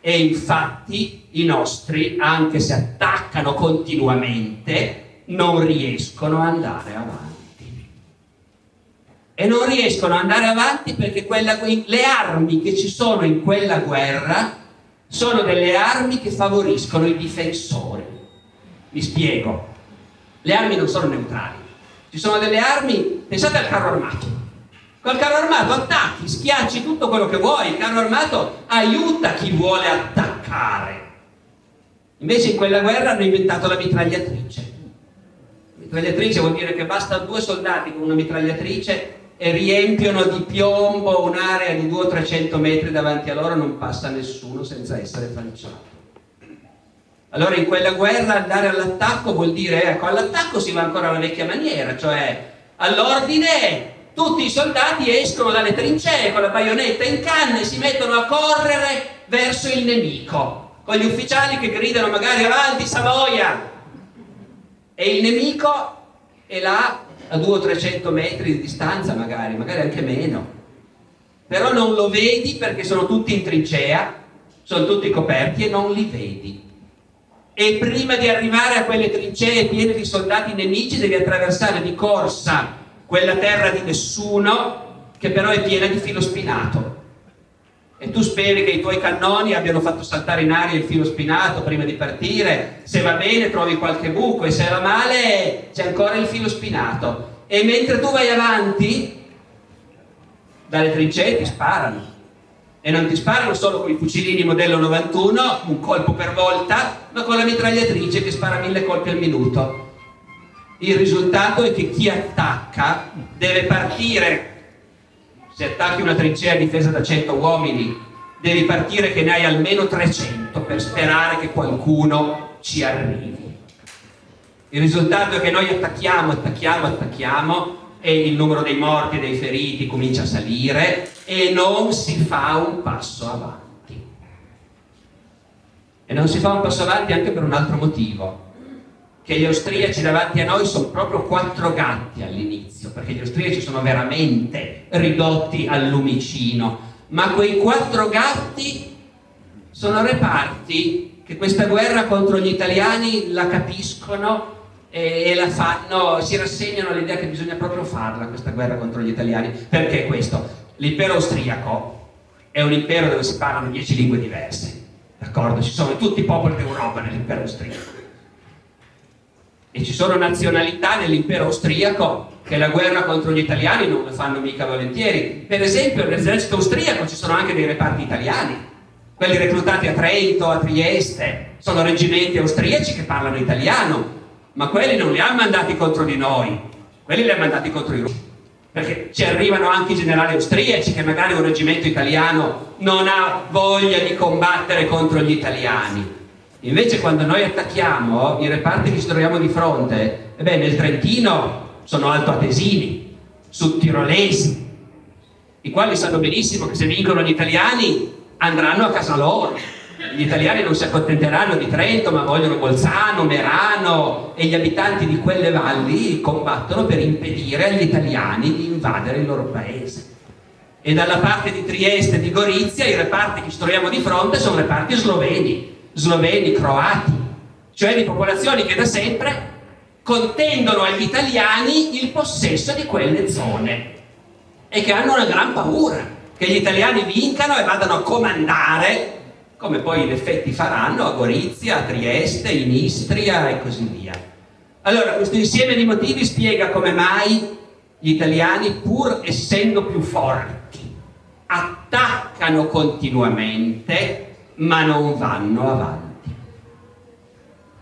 E infatti i nostri, anche se attaccano continuamente, non riescono ad andare avanti. e non riescono ad andare avanti perché le armi che ci sono in quella guerra sono delle armi che favoriscono i difensori. Mi spiego, le armi non sono neutrali, ci sono delle armi, pensate al carro armato, col carro armato attacchi, schiacci tutto quello che vuoi, il carro armato aiuta chi vuole attaccare. Invece in quella guerra hanno inventato la mitragliatrice. Mitragliatrice vuol dire che basta due soldati con una mitragliatrice e riempiono di piombo un'area di 200-300 metri davanti a loro, non passa nessuno senza essere falciato. Allora in quella guerra andare all'attacco vuol dire, ecco, all'attacco si va ancora alla vecchia maniera, cioè all'ordine tutti i soldati escono dalle trincee con la baionetta in canna e si mettono a correre verso il nemico, con gli ufficiali che gridano magari avanti Savoia, e il nemico è là a 200-300 metri di distanza, magari anche meno, però non lo vedi perché sono tutti in trincea, sono tutti coperti e non li vedi. E prima di arrivare a quelle trincee piene di soldati nemici devi attraversare di corsa quella terra di nessuno che però è piena di filo spinato, e tu speri che i tuoi cannoni abbiano fatto saltare in aria il filo spinato prima di partire. Se va bene trovi qualche buco, e se va male c'è ancora il filo spinato, e mentre tu vai avanti dalle trincee ti sparano, e non ti sparano solo con i fucilini modello 91, un colpo per volta, ma con la mitragliatrice che spara 1000 colpi al minuto. Il risultato è che chi attacca deve partire, se attacchi una trincea difesa da 100 uomini, devi partire che ne hai almeno 300 per sperare che qualcuno ci arrivi. Il risultato è che noi attacchiamo, e il numero dei morti e dei feriti comincia a salire e non si fa un passo avanti. E non si fa un passo avanti anche per un altro motivo, che gli austriaci davanti a noi sono proprio quattro gatti all'inizio, perché gli austriaci sono veramente ridotti al lumicino, ma quei quattro gatti sono reparti che questa guerra contro gli italiani la capiscono e la fanno, si rassegnano all'idea che bisogna proprio farla questa guerra contro gli italiani. Perché questo? L'impero austriaco è un impero dove si parlano 10 lingue diverse, d'accordo? Ci sono tutti i popoli d'Europa nell'impero austriaco e ci sono nazionalità nell'impero austriaco che la guerra contro gli italiani non la fanno mica volentieri. Per esempio nell'esercito austriaco ci sono anche dei reparti italiani, quelli reclutati a Trento, a Trieste, sono reggimenti austriaci che parlano italiano, ma quelli non li ha mandati contro di noi, quelli li ha mandati contro i russi, perché ci arrivano anche i generali austriaci che magari un reggimento italiano non ha voglia di combattere contro gli italiani. Invece quando noi attacchiamo i reparti che ci troviamo di fronte, ebbene nel Trentino sono altoatesini, sudtirolesi, i quali sanno benissimo che se vincono gli italiani andranno a casa loro. Gli italiani non si accontenteranno di Trento, ma vogliono Bolzano, Merano, e gli abitanti di quelle valli combattono per impedire agli italiani di invadere il loro paese. E dalla parte di Trieste e di Gorizia i reparti che ci troviamo di fronte sono reparti sloveni, croati, cioè di popolazioni che da sempre contendono agli italiani il possesso di quelle zone e che hanno una gran paura che gli italiani vincano e vadano a comandare, come poi in effetti faranno, a Gorizia, a Trieste, in Istria e così via. Allora questo insieme di motivi spiega come mai gli italiani, pur essendo più forti, attaccano continuamente ma non vanno avanti.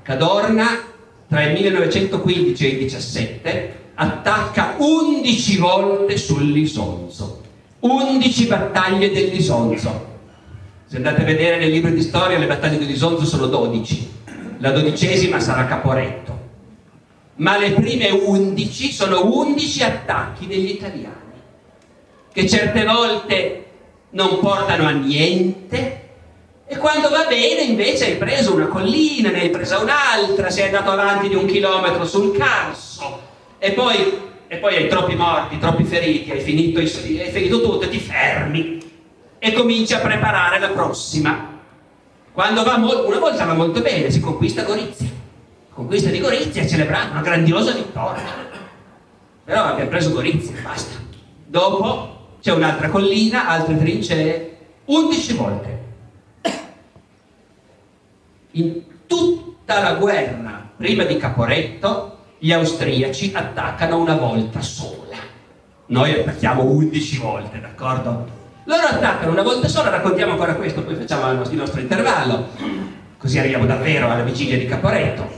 Cadorna tra il 1915 e il 17 attacca 11 volte sull'Isonzo, 11 battaglie dell'Isonzo. Se andate a vedere nei libri di storia le battaglie dell'Isonzo sono 12, la 12ª sarà Caporetto, ma le prime 11 sono 11 attacchi degli italiani che certe volte non portano a niente, e quando va bene invece hai preso una collina, ne hai presa un'altra, sei andato avanti di 1 chilometro sul Carso e poi hai troppi morti, troppi feriti, hai finito tutto e ti fermi e comincia a preparare la prossima. Quando va una volta va molto bene, si conquista Gorizia, conquista di Gorizia, celebrando una grandiosa vittoria, però abbiamo preso Gorizia, basta, Dopo c'è un'altra collina, altre trincee, 11 volte. In tutta la guerra, prima di Caporetto, gli austriaci attaccano una volta sola. Noi attacchiamo 11 volte, d'accordo? Loro attaccano una volta sola, raccontiamo ancora questo, poi facciamo il nostro intervallo, così arriviamo davvero alla vigilia di Caporetto.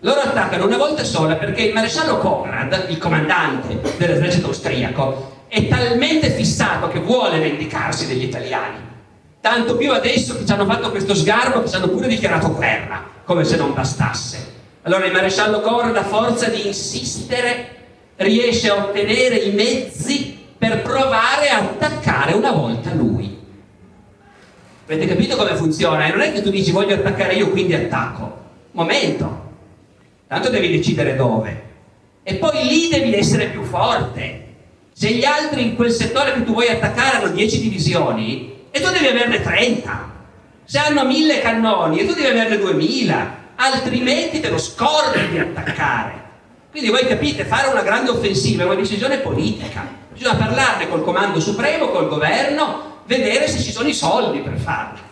Loro attaccano una volta sola perché il maresciallo Conrad, il comandante dell'esercito austriaco, è talmente fissato che vuole vendicarsi degli italiani. Tanto più adesso che ci hanno fatto questo sgarbo, che ci hanno pure dichiarato guerra, come se non bastasse. Allora il maresciallo Conrad, a forza di insistere, riesce a ottenere i mezzi per provare a attaccare una volta lui. Avete capito come funziona? E non è che tu dici voglio attaccare io, quindi attacco. Momento. Tanto devi decidere dove, e poi lì devi essere più forte. Se gli altri in quel settore che tu vuoi attaccare hanno 10 divisioni e tu devi averne 30, se hanno 1000 cannoni e tu devi averne 2000, altrimenti te lo scordi di attaccare. Quindi voi capite, fare una grande offensiva è una decisione politica, bisogna parlarne col comando supremo, col governo, vedere se ci sono i soldi per farla.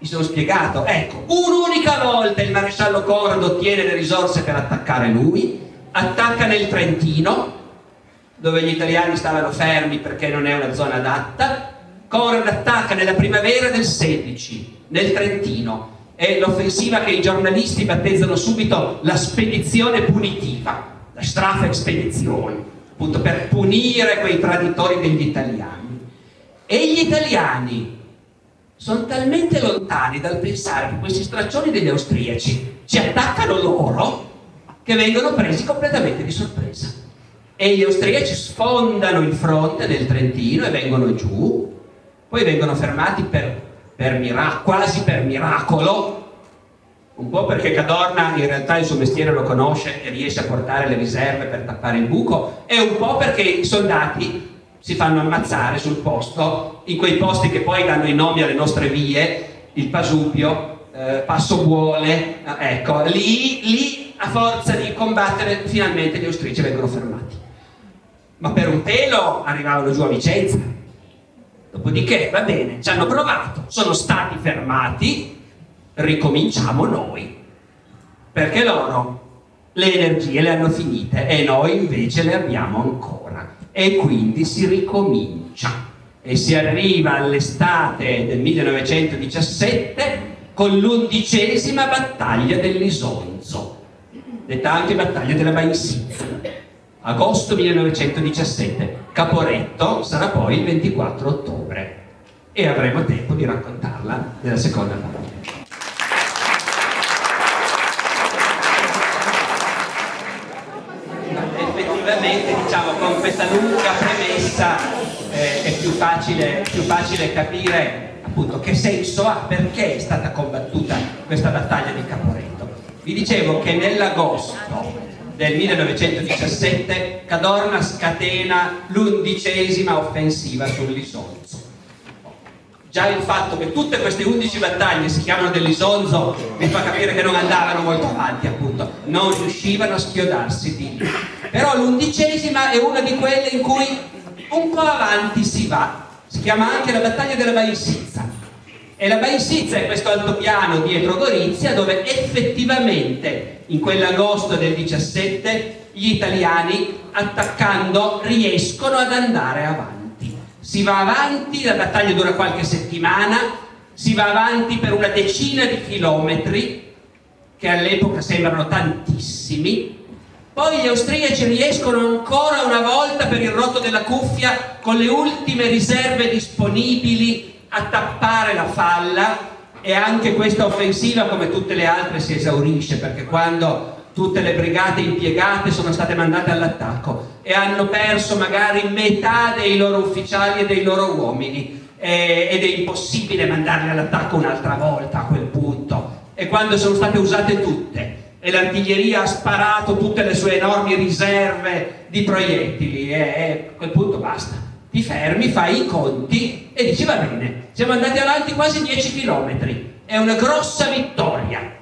Mi sono spiegato, ecco, un'unica volta il maresciallo Conrad ottiene le risorse per attaccare lui, attacca nel Trentino, dove gli italiani stavano fermi perché non è una zona adatta. Conrad attacca nella primavera del 16, nel Trentino, è l'offensiva che i giornalisti battezzano subito la spedizione punitiva, la Strafespedizione, appunto per punire quei traditori degli italiani. E gli italiani sono talmente lontani dal pensare che questi straccioni degli austriaci ci attaccano loro che vengono presi completamente di sorpresa. E gli austriaci sfondano il fronte del Trentino e vengono giù, poi vengono fermati quasi per miracolo, un po' perché Cadorna in realtà il suo mestiere lo conosce e riesce a portare le riserve per tappare il buco, e un po' perché i soldati si fanno ammazzare sul posto, in quei posti che poi danno i nomi alle nostre vie, il Pasupio, Passobuole, ecco, lì a forza di combattere finalmente gli austriaci vengono fermati. Ma per un pelo arrivavano giù a Vicenza. Dopodiché, va bene, ci hanno provato, sono stati fermati, ricominciamo noi. Perché loro le energie le hanno finite e noi invece le abbiamo ancora. E quindi si ricomincia e si arriva all'estate del 1917 con l'11ª battaglia dell'Isonzo, detta anche battaglia della Bainsizza, agosto 1917. Caporetto sarà poi il 24 ottobre e avremo tempo di raccontarla nella seconda parte. Diciamo, con questa lunga premessa è più facile capire appunto che senso ha, perché è stata combattuta questa battaglia di Caporetto. Vi dicevo che nell'agosto del 1917 Cadorna scatena l'11ª offensiva sull'Isonzo. Già il fatto che tutte queste 11 battaglie si chiamano dell'Isonzo vi fa capire che non andavano molto avanti, appunto, non riuscivano a schiodarsi di lì. Però l'11ª è una di quelle in cui un po' avanti si va, si chiama anche la battaglia della Bainsizza, e la Bainsizza è questo altopiano dietro Gorizia dove effettivamente in quell'agosto del 17 gli italiani attaccando riescono ad andare avanti, si va avanti, la battaglia dura qualche settimana, si va avanti per una decina di chilometri che all'epoca sembrano tantissimi. Poi gli austriaci riescono ancora una volta per il rotto della cuffia, con le ultime riserve disponibili, a tappare la falla, e anche questa offensiva, come tutte le altre, si esaurisce, perché quando tutte le brigate impiegate sono state mandate all'attacco e hanno perso magari metà dei loro ufficiali e dei loro uomini, ed è impossibile mandarli all'attacco un'altra volta a quel punto, e quando sono state usate tutte e l'artiglieria ha sparato tutte le sue enormi riserve di proiettili, e a quel punto basta, ti fermi, fai i conti e dici va bene, siamo andati avanti quasi 10 chilometri, è una grossa vittoria.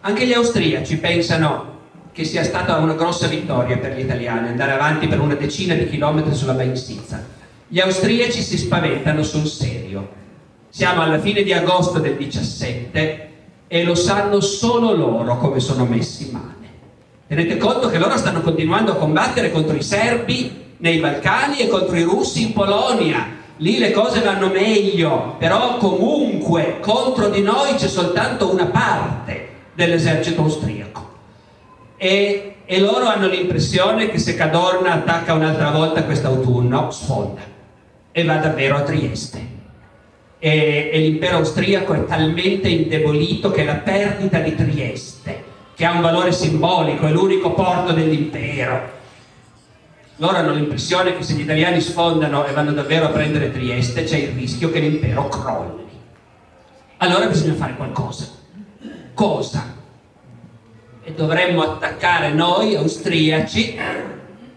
Anche gli austriaci pensano che sia stata una grossa vittoria per gli italiani andare avanti per una decina di chilometri sulla Bainsizza. Gli austriaci si spaventano sul serio. Siamo alla fine di agosto del 17 e lo sanno solo loro come sono messi male. Tenete conto che loro stanno continuando a combattere contro i serbi nei Balcani e contro i russi in Polonia. Lì le cose vanno meglio, però comunque contro di noi c'è soltanto una parte dell'esercito austriaco. E loro hanno l'impressione che se Cadorna attacca un'altra volta quest'autunno sfonda e va davvero a Trieste. E l'impero austriaco è talmente indebolito che la perdita di Trieste, che ha un valore simbolico, è l'unico porto dell'impero. Loro hanno l'impressione che se gli italiani sfondano e vanno davvero a prendere Trieste c'è il rischio che l'impero crolli. Allora bisogna fare qualcosa. Cosa? E dovremmo attaccare noi austriaci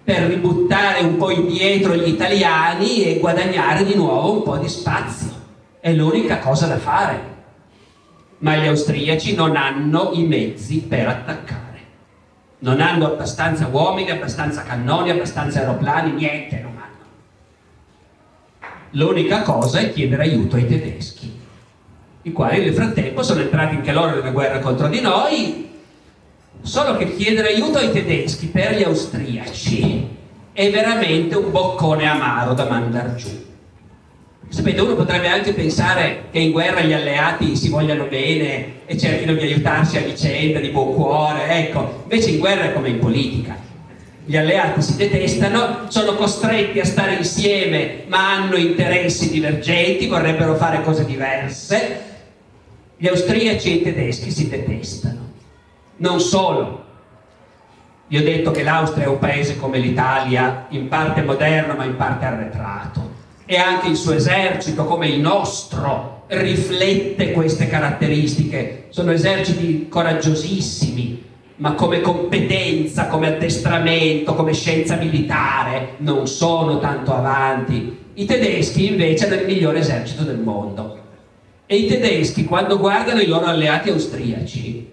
per ributtare un po' indietro gli italiani e guadagnare di nuovo un po' di spazio. È l'unica cosa da fare. Ma gli austriaci non hanno i mezzi per attaccare. Non hanno abbastanza uomini, abbastanza cannoni, abbastanza aeroplani, niente, non hanno. L'unica cosa è chiedere aiuto ai tedeschi, i quali nel frattempo sono entrati anche loro nella guerra contro di noi. Solo che chiedere aiuto ai tedeschi per gli austriaci è veramente un boccone amaro da mandar giù. Sapete, uno potrebbe anche pensare che in guerra gli alleati si vogliano bene e cerchino di aiutarsi a vicenda, di buon cuore, ecco. Invece in guerra è come in politica. Gli alleati si detestano, sono costretti a stare insieme, ma hanno interessi divergenti, vorrebbero fare cose diverse. Gli austriaci e i tedeschi si detestano. Non solo, vi ho detto che l'Austria è un paese come l'Italia, in parte moderno ma in parte arretrato, e anche il suo esercito, come il nostro, riflette queste caratteristiche. Sono eserciti coraggiosissimi, ma come competenza, come addestramento, come scienza militare non sono tanto avanti. I tedeschi invece hanno il migliore esercito del mondo, e i tedeschi, quando guardano i loro alleati austriaci,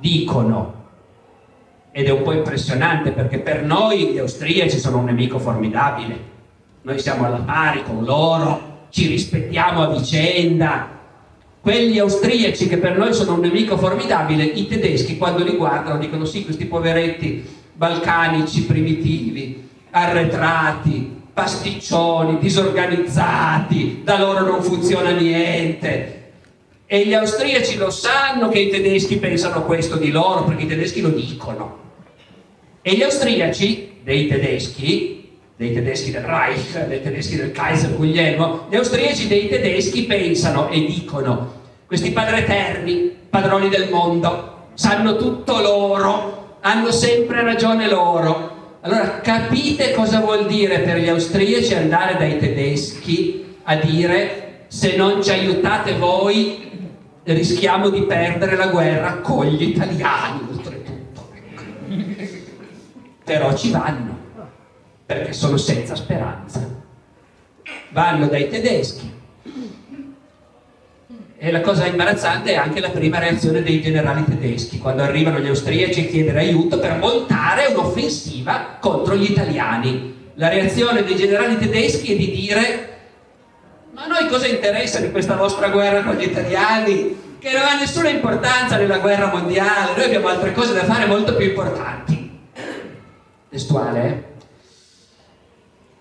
dicono, ed è un po' impressionante perché per noi gli austriaci sono un nemico formidabile, noi siamo alla pari con loro, ci rispettiamo a vicenda. Quegli austriaci che per noi sono un nemico formidabile, i tedeschi quando li guardano dicono: sì, questi poveretti balcanici, primitivi, arretrati, pasticcioni, disorganizzati, da loro non funziona niente. E gli austriaci lo sanno che i tedeschi pensano questo di loro, perché i tedeschi lo dicono. E gli austriaci dei tedeschi del Reich, dei tedeschi del Kaiser Guglielmo, gli austriaci dei tedeschi pensano e dicono: questi padreterni, padroni del mondo, sanno tutto loro, hanno sempre ragione loro. Allora capite cosa vuol dire per gli austriaci andare dai tedeschi a dire: se non ci aiutate voi rischiamo di perdere la guerra con gli italiani oltretutto. Però ci vanno, perché sono senza speranza. Vanno dai tedeschi. E la cosa imbarazzante è anche la prima reazione dei generali tedeschi quando arrivano gli austriaci a chiedere aiuto per montare un'offensiva contro gli italiani. La reazione dei generali tedeschi è di dire: ma a noi cosa interessa di questa vostra guerra con gli italiani, che non ha nessuna importanza nella guerra mondiale, noi abbiamo altre cose da fare molto più importanti. Testuale, eh?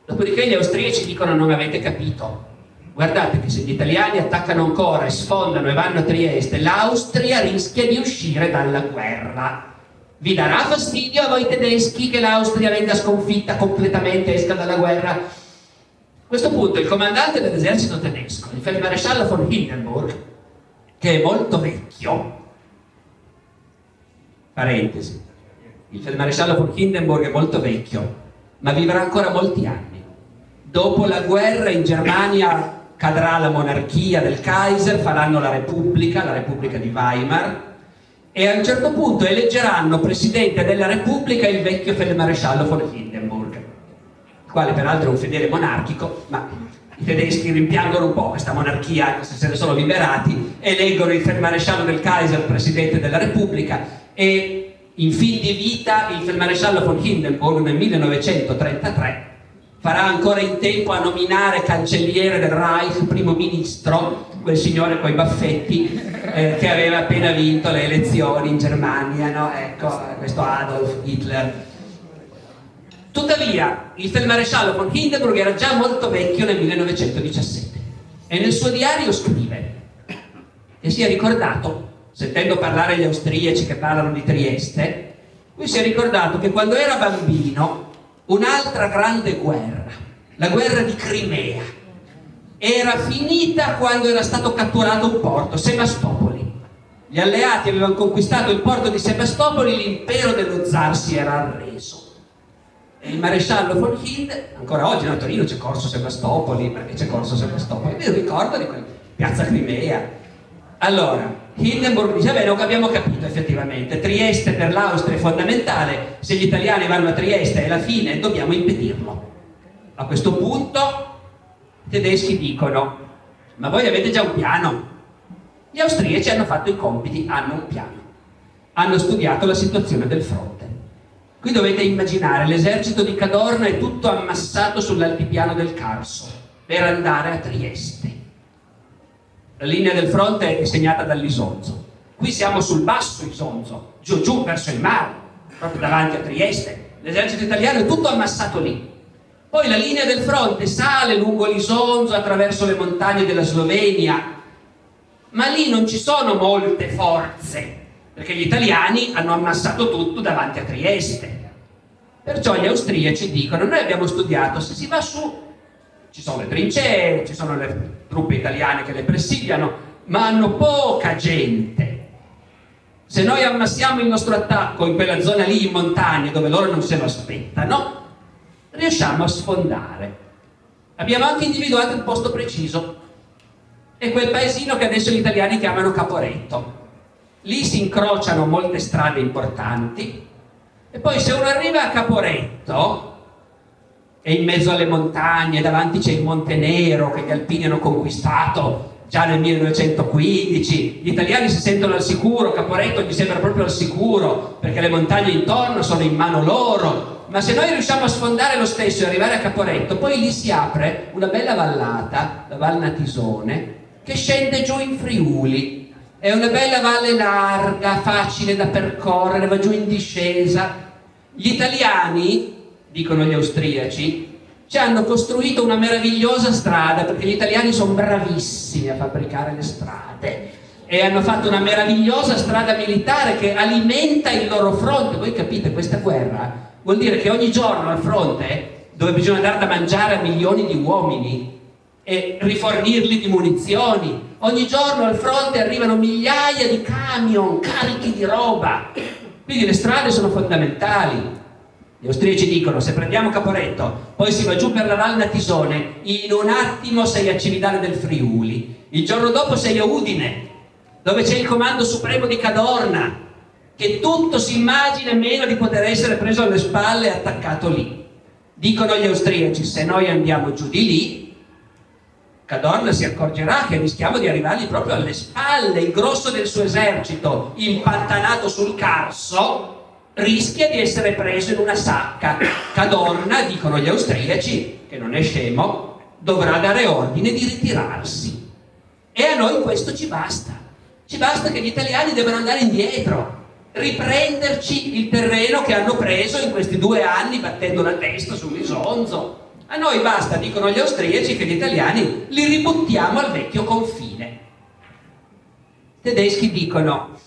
Dopodiché gli austriaci dicono: non avete capito, guardate che se gli italiani attaccano ancora e sfondano e vanno a Trieste, l'Austria rischia di uscire dalla guerra. Vi darà fastidio a voi tedeschi che l'Austria venga sconfitta completamente, esca dalla guerra? A questo punto il comandante dell'esercito tedesco, il Feldmaresciallo von Hindenburg, che è molto vecchio, parentesi, il Feldmaresciallo von Hindenburg è molto vecchio, ma vivrà ancora molti anni. Dopo la guerra in Germania cadrà la monarchia del Kaiser, faranno la Repubblica di Weimar, e a un certo punto eleggeranno presidente della Repubblica il vecchio Feldmaresciallo von Hindenburg, quale peraltro è un fedele monarchico, ma i tedeschi rimpiangono un po' questa monarchia, anche se se ne sono liberati, eleggono il Feldmaresciallo del Kaiser presidente della Repubblica, e In fin di vita il feldmaresciallo von Hindenburg nel 1933 farà ancora in tempo a nominare cancelliere del Reich, primo ministro, quel signore coi baffetti che aveva appena vinto le elezioni in Germania, no? Ecco, questo Adolf Hitler. Tuttavia il feldmaresciallo von Hindenburg era già molto vecchio nel 1917 e nel suo diario scrive che si è ricordato, sentendo parlare gli austriaci che parlano di Trieste, lui si è ricordato che quando era bambino un'altra grande guerra, la guerra di Crimea, era finita quando era stato catturato un porto, Sebastopoli. Gli alleati avevano conquistato il porto di Sebastopoli, l'impero dello zar si era arreso. E il maresciallo von Hindenburg, ancora oggi a Torino c'è Corso Sebastopoli, perché c'è Corso Sebastopoli, mi ricordo di quella piazza Crimea. Allora, Hindenburg dice, beh, non abbiamo capito effettivamente, Trieste per l'Austria è fondamentale, se gli italiani vanno a Trieste è la fine, dobbiamo impedirlo. A questo punto i tedeschi dicono, ma voi avete già un piano. Gli austriaci hanno fatto i compiti, hanno un piano, hanno studiato la situazione del fronte. Qui dovete immaginare, l'esercito di Cadorna è tutto ammassato sull'altipiano del Carso per andare a Trieste. La linea del fronte è segnata dall'Isonzo. Qui siamo sul basso Isonzo, giù verso il mare, proprio davanti a Trieste. L'esercito italiano è tutto ammassato lì. Poi la linea del fronte sale lungo l'Isonzo attraverso le montagne della Slovenia, ma lì non ci sono molte forze, perché gli italiani hanno ammassato tutto davanti a Trieste. Perciò gli austriaci dicono, noi abbiamo studiato, se si va su ci sono le trincee, ci sono le truppe italiane che le presidiano, ma hanno poca gente. Se noi ammassiamo il nostro attacco in quella zona lì in montagna dove loro non se lo aspettano, riusciamo a sfondare. Abbiamo anche individuato un posto preciso, è quel paesino che adesso gli italiani chiamano Caporetto. Lì si incrociano molte strade importanti e poi se uno arriva a Caporetto e in mezzo alle montagne, davanti c'è il Monte Nero che gli alpini hanno conquistato già nel 1915, gli italiani si sentono al sicuro, Caporetto gli sembra proprio al sicuro perché le montagne intorno sono in mano loro, ma se noi riusciamo a sfondare lo stesso e arrivare a Caporetto, poi lì si apre una bella vallata, la Val Natisone, che scende giù in Friuli, è una bella valle larga, facile da percorrere, va giù in discesa. Gli italiani, dicono gli austriaci, ci hanno costruito una meravigliosa strada, perché gli italiani sono bravissimi a fabbricare le strade e hanno fatto una meravigliosa strada militare che alimenta il loro fronte. Voi capite, questa guerra vuol dire che ogni giorno al fronte, dove bisogna dare da mangiare a milioni di uomini e rifornirli di munizioni, ogni giorno al fronte arrivano migliaia di camion carichi di roba, quindi le strade sono fondamentali. Gli austriaci dicono, se prendiamo Caporetto, poi si va giù per la Val Natisone, in un attimo sei a Cividale del Friuli, il giorno dopo sei a Udine, dove c'è il comando supremo di Cadorna, che tutto si immagina meno di poter essere preso alle spalle e attaccato lì. Dicono gli austriaci, se noi andiamo giù di lì, Cadorna si accorgerà che rischiamo di arrivargli proprio alle spalle, il grosso del suo esercito, impantanato sul Carso, rischia di essere preso in una sacca. Cadorna, dicono gli austriaci, che non è scemo, dovrà dare ordine di ritirarsi. E a noi questo ci basta. Ci basta che gli italiani debbano andare indietro, riprenderci il terreno che hanno preso in questi 2 anni battendo la testa sull'Isonzo. A noi basta, dicono gli austriaci, che gli italiani li ributtiamo al vecchio confine. I tedeschi dicono,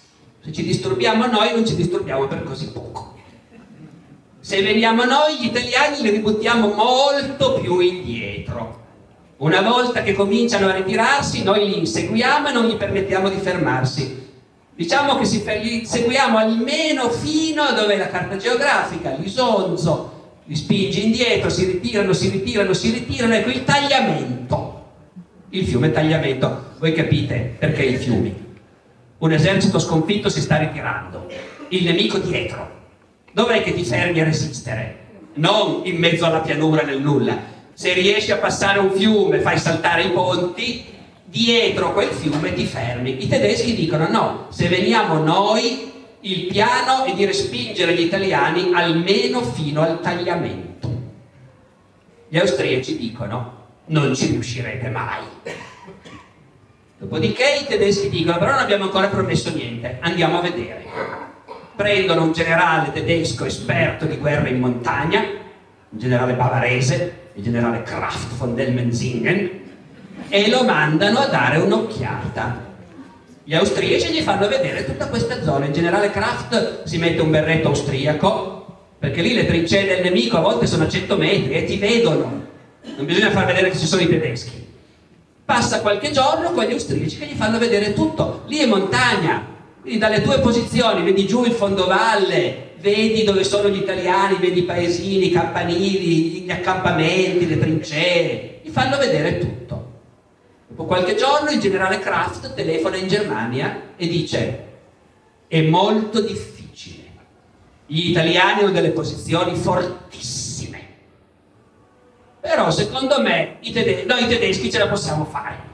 se ci disturbiamo noi, non ci disturbiamo per così poco. Se veniamo noi, gli italiani li ributtiamo molto più indietro. Una volta che cominciano a ritirarsi, noi li inseguiamo e non gli permettiamo di fermarsi. Diciamo che li seguiamo almeno fino a dove la carta geografica, l'Isonzo, li spinge indietro, si ritirano, e qui il Tagliamento. Il fiume Tagliamento. Voi capite perché i fiumi. Un esercito sconfitto si sta ritirando, il nemico dietro. Dov'è che ti fermi a resistere? Non in mezzo alla pianura nel nulla. Se riesci a passare un fiume, fai saltare i ponti, dietro quel fiume ti fermi. I tedeschi dicono no, se veniamo noi, il piano è di respingere gli italiani almeno fino al Tagliamento. Gli austriaci dicono: non ci riuscirete mai. Dopodiché i tedeschi dicono: però non abbiamo ancora promesso niente, andiamo a vedere. Prendono un generale tedesco esperto di guerra in montagna, un generale bavarese, il generale Kraft von Dellmensingen, e lo mandano a dare un'occhiata. Gli austriaci gli fanno vedere tutta questa zona. Il generale Kraft si mette un berretto austriaco, perché lì le trincee del nemico a volte sono a 100 metri e ti vedono, non bisogna far vedere che ci sono i tedeschi. Passa qualche giorno con gli austriaci che gli fanno vedere tutto. Lì è montagna, quindi dalle tue posizioni vedi giù il fondovalle, vedi dove sono gli italiani, vedi i paesini, i campanili, gli accampamenti, le trincee, gli fanno vedere tutto. Dopo qualche giorno il generale Kraft telefona in Germania e dice: è molto difficile, gli italiani hanno delle posizioni fortissime, però secondo me noi tedeschi ce la possiamo fare.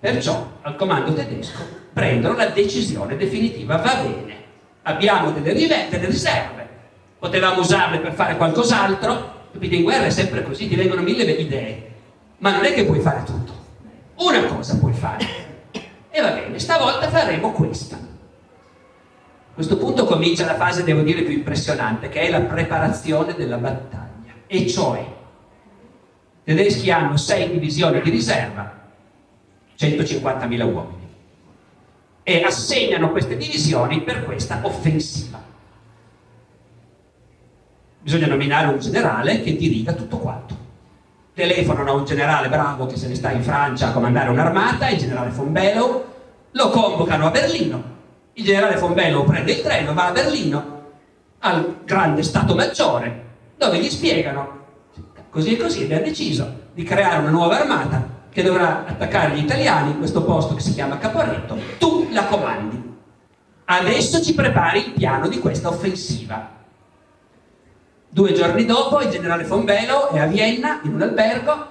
Perciò al comando tedesco prendono la decisione definitiva: va bene, abbiamo delle riserve, potevamo usarle per fare qualcos'altro. Capite, in guerra è sempre così, ti vengono mille idee, ma non è che puoi fare tutto, una cosa puoi fare, e va bene, stavolta faremo questa. A questo punto comincia la fase, devo dire, più impressionante, che è la preparazione della battaglia. E cioè, i tedeschi hanno 6 divisioni di riserva, 150.000 uomini, e assegnano queste divisioni per questa offensiva. Bisogna nominare un generale che dirida tutto quanto. Telefonano a un generale bravo che se ne sta in Francia a comandare un'armata, il generale von Below, lo convocano a Berlino. Il generale von Below prende il treno, va a Berlino, al grande Stato Maggiore, dove gli spiegano: così e così abbiamo deciso di creare una nuova armata che dovrà attaccare gli italiani in questo posto che si chiama Caporetto, tu la comandi. Adesso ci prepari il piano di questa offensiva. 2 giorni dopo il generale von Below è a Vienna, in un albergo,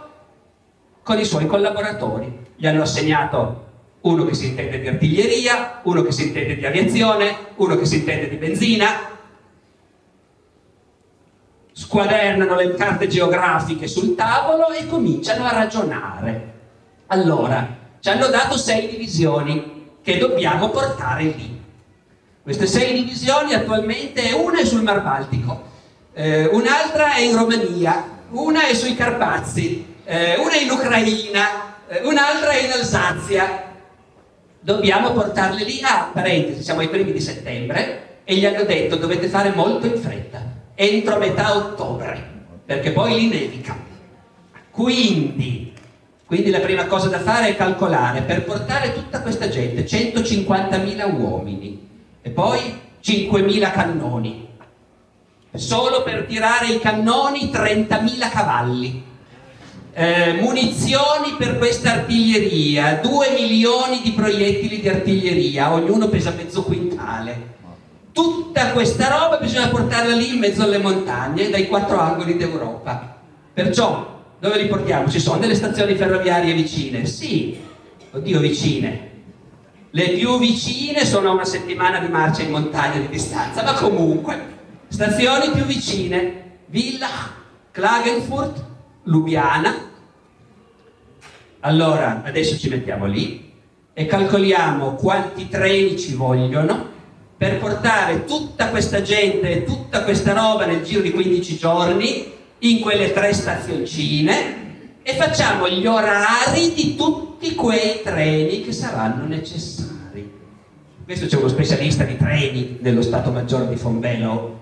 con i suoi collaboratori. Gli hanno assegnato uno che si intende di artiglieria, uno che si intende di aviazione, uno che si intende di benzina. Squadernano le carte geografiche sul tavolo e cominciano a ragionare. Allora, ci hanno dato 6 divisioni che dobbiamo portare lì. Queste 6 divisioni attualmente, una è sul Mar Baltico, un'altra è in Romania, una è sui Carpazi, una è in Ucraina, un'altra è in Alsazia. Dobbiamo portarli lì a parentesi, siamo ai primi di settembre, e gli hanno detto: dovete fare molto in fretta, entro metà ottobre, perché poi lì nevica. Quindi la prima cosa da fare è calcolare, per portare tutta questa gente, 150.000 uomini e poi 5.000 cannoni. Solo per tirare i cannoni 30.000 cavalli. Munizioni per questa artiglieria, 2 milioni di proiettili di artiglieria, ognuno pesa mezzo quintale. Tutta questa roba bisogna portarla lì in mezzo alle montagne, dai 4 angoli d'Europa. Perciò dove li portiamo? Ci sono delle stazioni ferroviarie vicine? Sì, oddio, vicine. Le più vicine sono a una settimana di marcia in montagna di distanza, ma comunque stazioni più vicine: Villach, Klagenfurt, Lubiana. Allora, adesso ci mettiamo lì e calcoliamo quanti treni ci vogliono per portare tutta questa gente e tutta questa roba nel giro di 15 giorni in quelle 3 stazioncine, e facciamo gli orari di tutti quei treni che saranno necessari. Questo, c'è uno specialista di treni dello Stato Maggiore di von Below,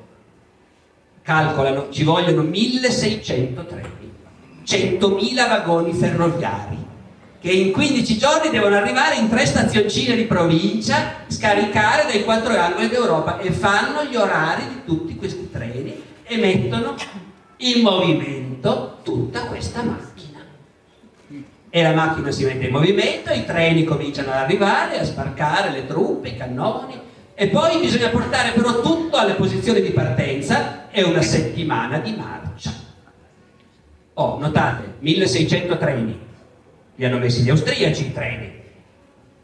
calcolano, ci vogliono 1600 treni, 100.000 vagoni ferroviari che in 15 giorni devono arrivare in 3 stazioncine di provincia, scaricare dai 4 angoli d'Europa, e fanno gli orari di tutti questi treni e mettono in movimento tutta questa macchina. E la macchina si mette in movimento, i treni cominciano ad arrivare, a sbarcare le truppe, i cannoni, e poi bisogna portare però tutto alle posizioni di partenza, e una settimana di marcia. Notate, 1600 treni, li hanno messi gli austriaci i treni,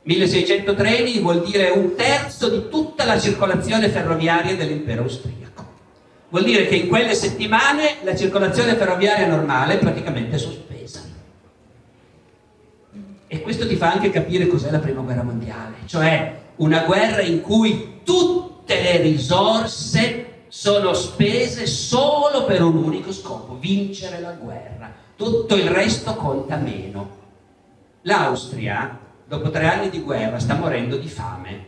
1600 treni vuol dire 1/3 di tutta la circolazione ferroviaria dell'impero austriaco. Vuol dire che in quelle settimane la circolazione ferroviaria normale è praticamente sospesa. E questo ti fa anche capire cos'è la Prima Guerra Mondiale, cioè una guerra in cui tutte le risorse sono spese solo per un unico scopo: vincere la guerra. Tutto il resto conta meno. L'Austria, dopo 3 anni di guerra, sta morendo di fame.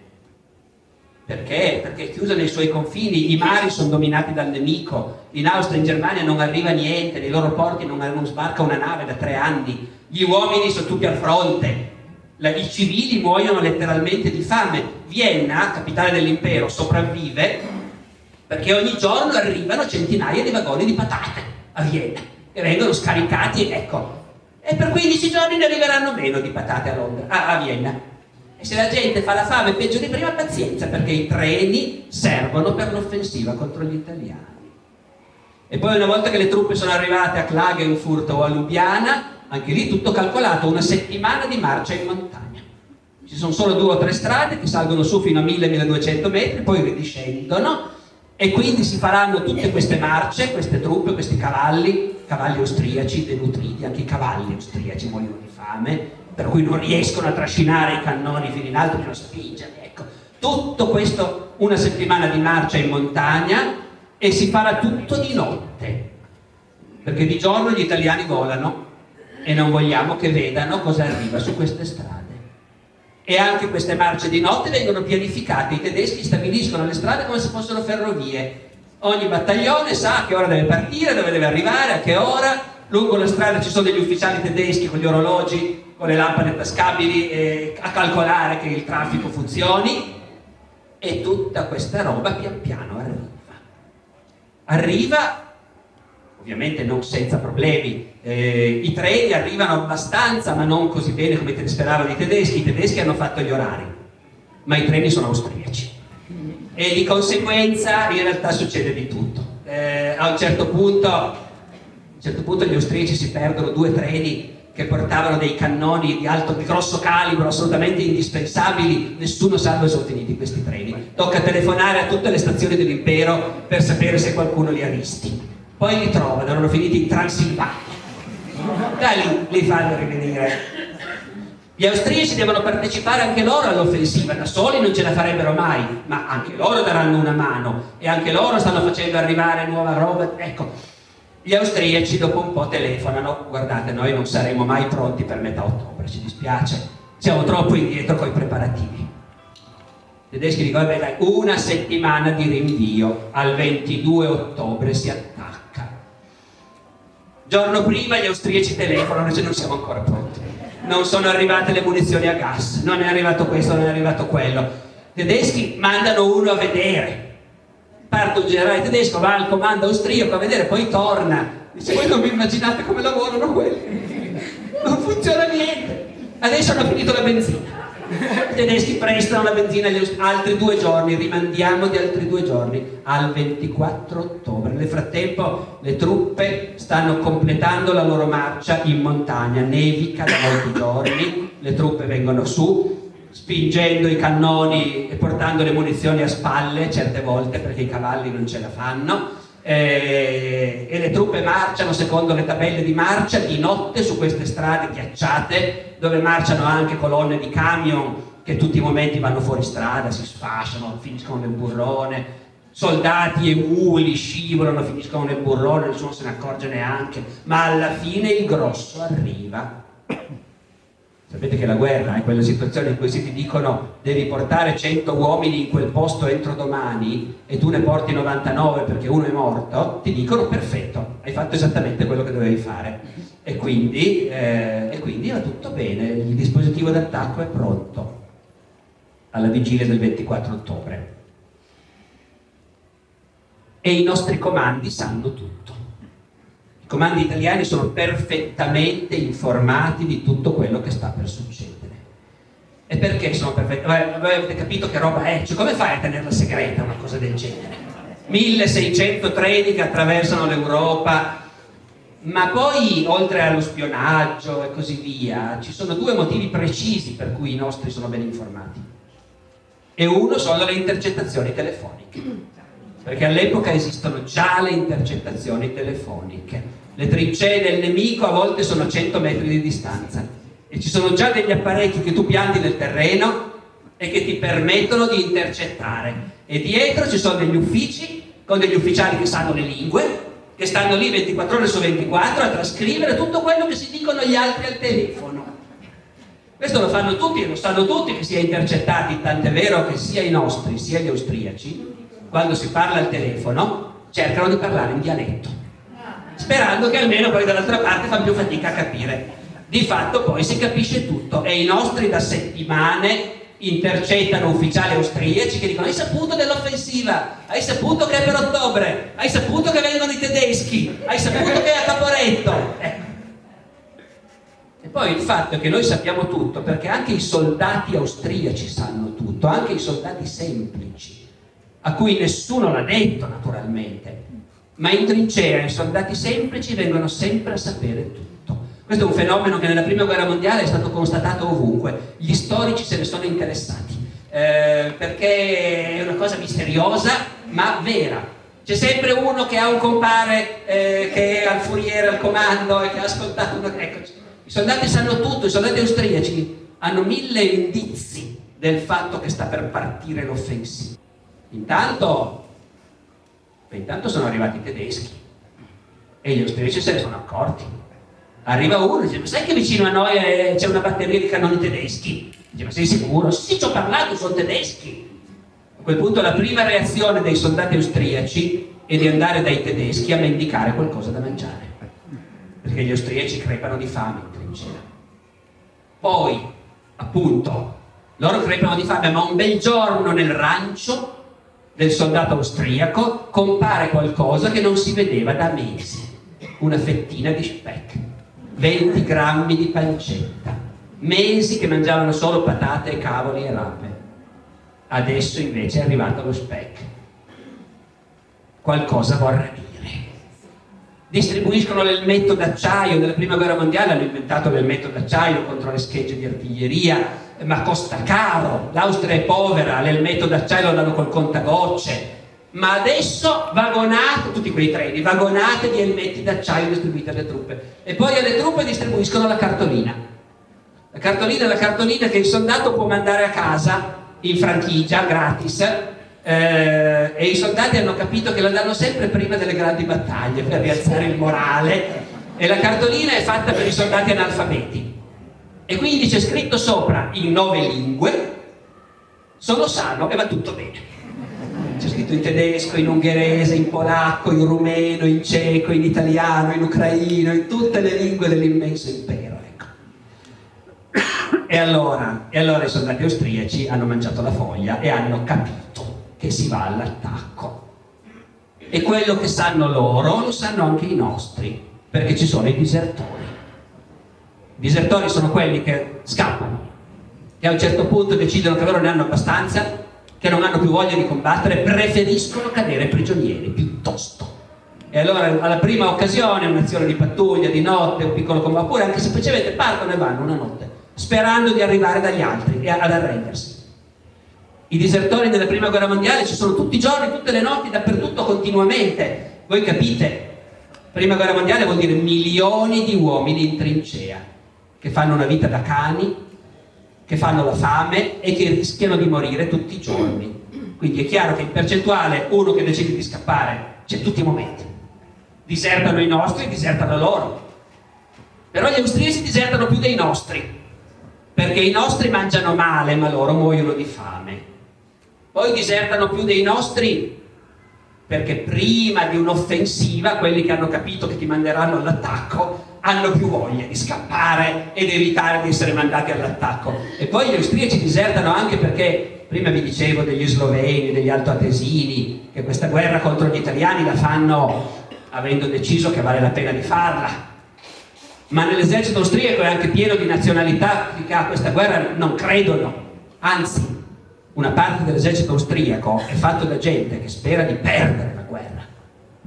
Perché? Perché è chiusa nei suoi confini, i mari sono dominati dal nemico, in Austria e in Germania non arriva niente, nei loro porti non sbarca una nave da 3 anni, gli uomini sono tutti al fronte, i civili muoiono letteralmente di fame. Vienna, capitale dell'impero, sopravvive perché ogni giorno arrivano centinaia di vagoni di patate a Vienna e vengono scaricati, ecco, e per 15 giorni ne arriveranno meno di patate a Londra, a Vienna. E se la gente fa la fame peggio di prima, pazienza, perché i treni servono per l'offensiva contro gli italiani. E poi, una volta che le truppe sono arrivate a Klagenfurt o a Lubiana, anche lì tutto calcolato, una settimana di marcia in montagna. Ci sono solo 2 o 3 strade che salgono su fino a 1000-1200 metri, poi ridiscendono, e quindi si faranno tutte queste marce, queste truppe, questi cavalli austriaci denutriti, anche i cavalli austriaci muoiono di fame, per cui non riescono a trascinare i cannoni fino in alto, bisogna spingerli, ecco. Tutto questo, una settimana di marcia in montagna, e si farà tutto di notte, perché di giorno gli italiani volano e non vogliamo che vedano cosa arriva su queste strade. E anche queste marce di notte vengono pianificate, i tedeschi stabiliscono le strade come se fossero ferrovie, ogni battaglione sa a che ora deve partire, dove deve arrivare, a che ora. Lungo la strada ci sono degli ufficiali tedeschi con gli orologi, con le lampade tascabili, a calcolare che il traffico funzioni, e tutta questa roba pian piano arriva, ovviamente non senza problemi. I treni arrivano abbastanza, ma non così bene come speravano i tedeschi hanno fatto gli orari, ma i treni sono austriaci e di conseguenza in realtà succede di tutto. A un certo punto gli austriaci si perdono 2 treni che portavano dei cannoni di grosso calibro, assolutamente indispensabili. Nessuno sa dove sono finiti questi treni. Tocca telefonare a tutte le stazioni dell'impero per sapere se qualcuno li ha visti. Poi li trovano, erano finiti in Transilvania. Da lì li fanno rivenire. Gli austriaci devono partecipare anche loro all'offensiva, da soli non ce la farebbero mai, ma anche loro daranno una mano, e anche loro stanno facendo arrivare nuova roba, ecco. Gli austriaci dopo un po' telefonano: guardate, noi non saremo mai pronti per metà ottobre, ci dispiace, siamo troppo indietro con i preparativi. I tedeschi dicono: vabbè, una settimana di rinvio, al 22 ottobre si attacca. Giorno prima gli austriaci telefonano e dicono: non siamo ancora pronti, non sono arrivate le munizioni a gas, non è arrivato questo, non è arrivato quello. I tedeschi mandano uno a vedere. Parte un generale tedesco, va al comando austriaco a vedere, poi torna. Dice: voi non vi immaginate come lavorano quelli? Non funziona niente. Adesso hanno finito la benzina. I tedeschi prestano la benzina altri 2 giorni, rimandiamo di altri 2 giorni al 24 ottobre. Nel frattempo le truppe stanno completando la loro marcia in montagna, nevica da molti giorni, le truppe vengono su, spingendo i cannoni e portando le munizioni a spalle certe volte perché i cavalli non ce la fanno, e le truppe marciano secondo le tabelle di marcia di notte su queste strade ghiacciate, dove marciano anche colonne di camion che tutti i momenti vanno fuori strada, si sfasciano, finiscono nel burrone, soldati e muli scivolano, finiscono nel burrone, nessuno se ne accorge neanche, ma alla fine il grosso arriva. Sapete che la guerra è quella situazione in cui si ti dicono: devi portare 100 uomini in quel posto entro domani, e tu ne porti 99 perché uno è morto. Ti dicono: perfetto, hai fatto esattamente quello che dovevi fare. E quindi va tutto bene, il dispositivo d'attacco è pronto alla vigilia del 24 ottobre. E i nostri comandi sanno tutto. I comandi italiani sono perfettamente informati di tutto quello che sta per succedere. E perché sono perfetti? Voi avete capito che roba è? Cioè, come fai a tenerla segreta una cosa del genere? 1600 treni che attraversano l'Europa, Ma poi, oltre allo spionaggio e così via, ci sono due motivi precisi per cui i nostri sono ben informati. E uno sono le intercettazioni telefoniche, perché all'epoca esistono già le intercettazioni telefoniche. Le trincee del nemico a volte sono a 100 metri di distanza e ci sono già degli apparecchi che tu pianti nel terreno e che ti permettono di intercettare. E dietro ci sono degli uffici con degli ufficiali che sanno le lingue, che stanno lì 24 ore su 24 a trascrivere tutto quello che si dicono gli altri al telefono. Questo lo fanno tutti e lo sanno tutti che si è intercettati, tant'è vero che sia i nostri sia gli austriaci, quando si parla al telefono, cercano di parlare in dialetto, sperando che almeno poi dall'altra parte fanno più fatica a capire. Di fatto poi si capisce tutto e i nostri da settimane intercettano ufficiali austriaci che dicono: hai saputo dell'offensiva? Hai saputo che è per ottobre? Hai saputo che vengono i tedeschi? Hai saputo che è a Caporetto? E poi il fatto è che noi sappiamo tutto perché anche i soldati austriaci sanno tutto, anche i soldati semplici, a cui nessuno l'ha detto naturalmente, ma in trincea i soldati semplici vengono sempre a sapere tutto. Questo è un fenomeno che nella Prima Guerra Mondiale è stato constatato ovunque, gli storici se ne sono interessati, perché è una cosa misteriosa ma vera. C'è sempre uno che ha un compare che è al furiere, al comando e che ha ascoltato una... Eccoci. I soldati sanno tutto, i soldati austriaci hanno 1000 indizi del fatto che sta per partire l'offensiva. Intanto sono arrivati i tedeschi e gli austriaci se ne sono accorti. Arriva uno e dice: ma sai che vicino a noi c'è una batteria di cannoni tedeschi? Dice: ma sei sicuro? Sì, ci ho parlato, sono tedeschi. A quel punto la prima reazione dei soldati austriaci è di andare dai tedeschi a mendicare qualcosa da mangiare, perché gli austriaci crepano di fame in trincea. Poi, appunto, loro crepano di fame, ma un bel giorno nel rancio del soldato austriaco compare qualcosa che non si vedeva da mesi, una fettina di speck. 20 grammi di pancetta, mesi che mangiavano solo patate, cavoli e rape. Adesso invece è arrivato lo speck. Qualcosa vorrà dire. Distribuiscono l'elmetto d'acciaio della Prima Guerra Mondiale, hanno inventato l'elmetto d'acciaio contro le schegge di artiglieria, ma costa caro, l'Austria è povera, l'elmetto d'acciaio lo danno col contagocce. Ma adesso vagonate, tutti quei treni, vagonate di elmetti d'acciaio distribuiti alle truppe. E poi alle truppe distribuiscono la cartolina. La cartolina che il soldato può mandare a casa in franchigia, gratis. E i soldati hanno capito che la danno sempre prima delle grandi battaglie per rialzare il morale. E la cartolina è fatta per i soldati analfabeti. E quindi c'è scritto sopra in 9 lingue: sono sano e va tutto bene. C'è scritto in tedesco, in ungherese, in polacco, in rumeno, in ceco, in italiano, in ucraino, in tutte le lingue dell'immenso impero, ecco. E allora i soldati austriaci hanno mangiato la foglia e hanno capito che si va all'attacco. E quello che sanno loro lo sanno anche i nostri, perché ci sono i disertori. I disertori sono quelli che scappano, che a un certo punto decidono che loro ne hanno abbastanza, che non hanno più voglia di combattere, preferiscono cadere prigionieri piuttosto. E allora alla prima occasione, un'azione di pattuglia di notte, un piccolo combattimento, oppure anche semplicemente partono e vanno una notte, sperando di arrivare dagli altri e ad arrendersi. I disertori della Prima Guerra Mondiale ci sono tutti i giorni, tutte le notti, dappertutto, continuamente. Voi capite, Prima Guerra Mondiale vuol dire milioni di uomini in trincea, che fanno una vita da cani, che fanno la fame e che rischiano di morire tutti i giorni. Quindi è chiaro che in percentuale uno che decide di scappare c'è tutti i momenti. Disertano i nostri, disertano loro. Però gli austriaci disertano più dei nostri, perché i nostri mangiano male ma loro muoiono di fame. Poi disertano più dei nostri perché prima di un'offensiva quelli che hanno capito che ti manderanno all'attacco hanno più voglia di scappare ed evitare di essere mandati all'attacco. E poi gli austriaci disertano anche perché, prima vi dicevo degli sloveni, degli altoatesini, che questa guerra contro gli italiani la fanno avendo deciso che vale la pena di farla. Ma nell'esercito austriaco è anche pieno di nazionalità che a questa guerra non credono. Anzi, una parte dell'esercito austriaco è fatto da gente che spera di perdere la guerra.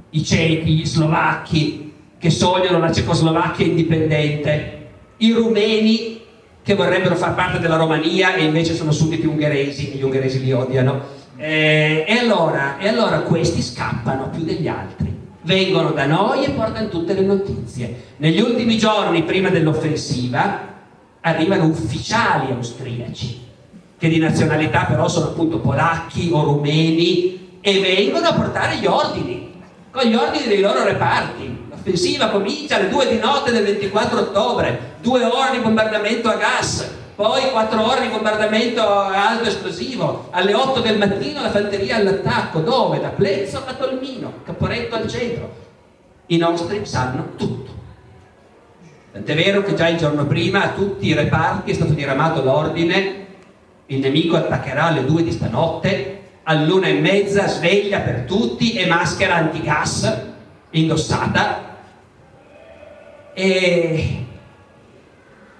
I cechi, gli slovacchi, che sognano la Cecoslovacchia indipendente, i rumeni che vorrebbero far parte della Romania e invece sono sudditi ungheresi e gli ungheresi li odiano. E allora questi scappano più degli altri, vengono da noi e portano tutte le notizie. Negli ultimi giorni prima dell'offensiva arrivano ufficiali austriaci che di nazionalità però sono appunto polacchi o rumeni e vengono a portare gli ordini, con gli ordini dei loro reparti. L'offensiva comincia alle 2 di notte del 24 ottobre, 2 ore di bombardamento a gas, poi 4 ore di bombardamento alto esplosivo, alle 8 del mattino la fanteria all'attacco, dove? Da Plezzo a Tolmino, Caporetto al centro. I nostri sanno tutto. Tant'è vero che già il giorno prima a tutti i reparti è stato diramato l'ordine: il nemico attaccherà alle 2 di stanotte, all'1:30 sveglia per tutti e maschera antigas indossata. E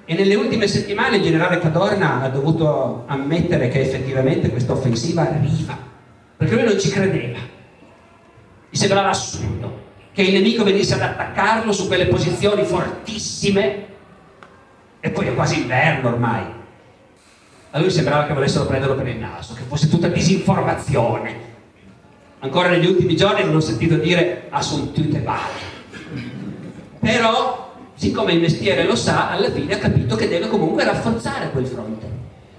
nelle ultime settimane il generale Cadorna ha dovuto ammettere che effettivamente questa offensiva arriva, perché lui non ci credeva, gli sembrava assurdo che il nemico venisse ad attaccarlo su quelle posizioni fortissime, e poi è quasi inverno ormai, a lui sembrava che volessero prenderlo per il naso, che fosse tutta disinformazione. Ancora negli ultimi giorni non ho sentito dire assuntute vale, però siccome il mestiere lo sa, alla fine ha capito che deve comunque rafforzare quel fronte,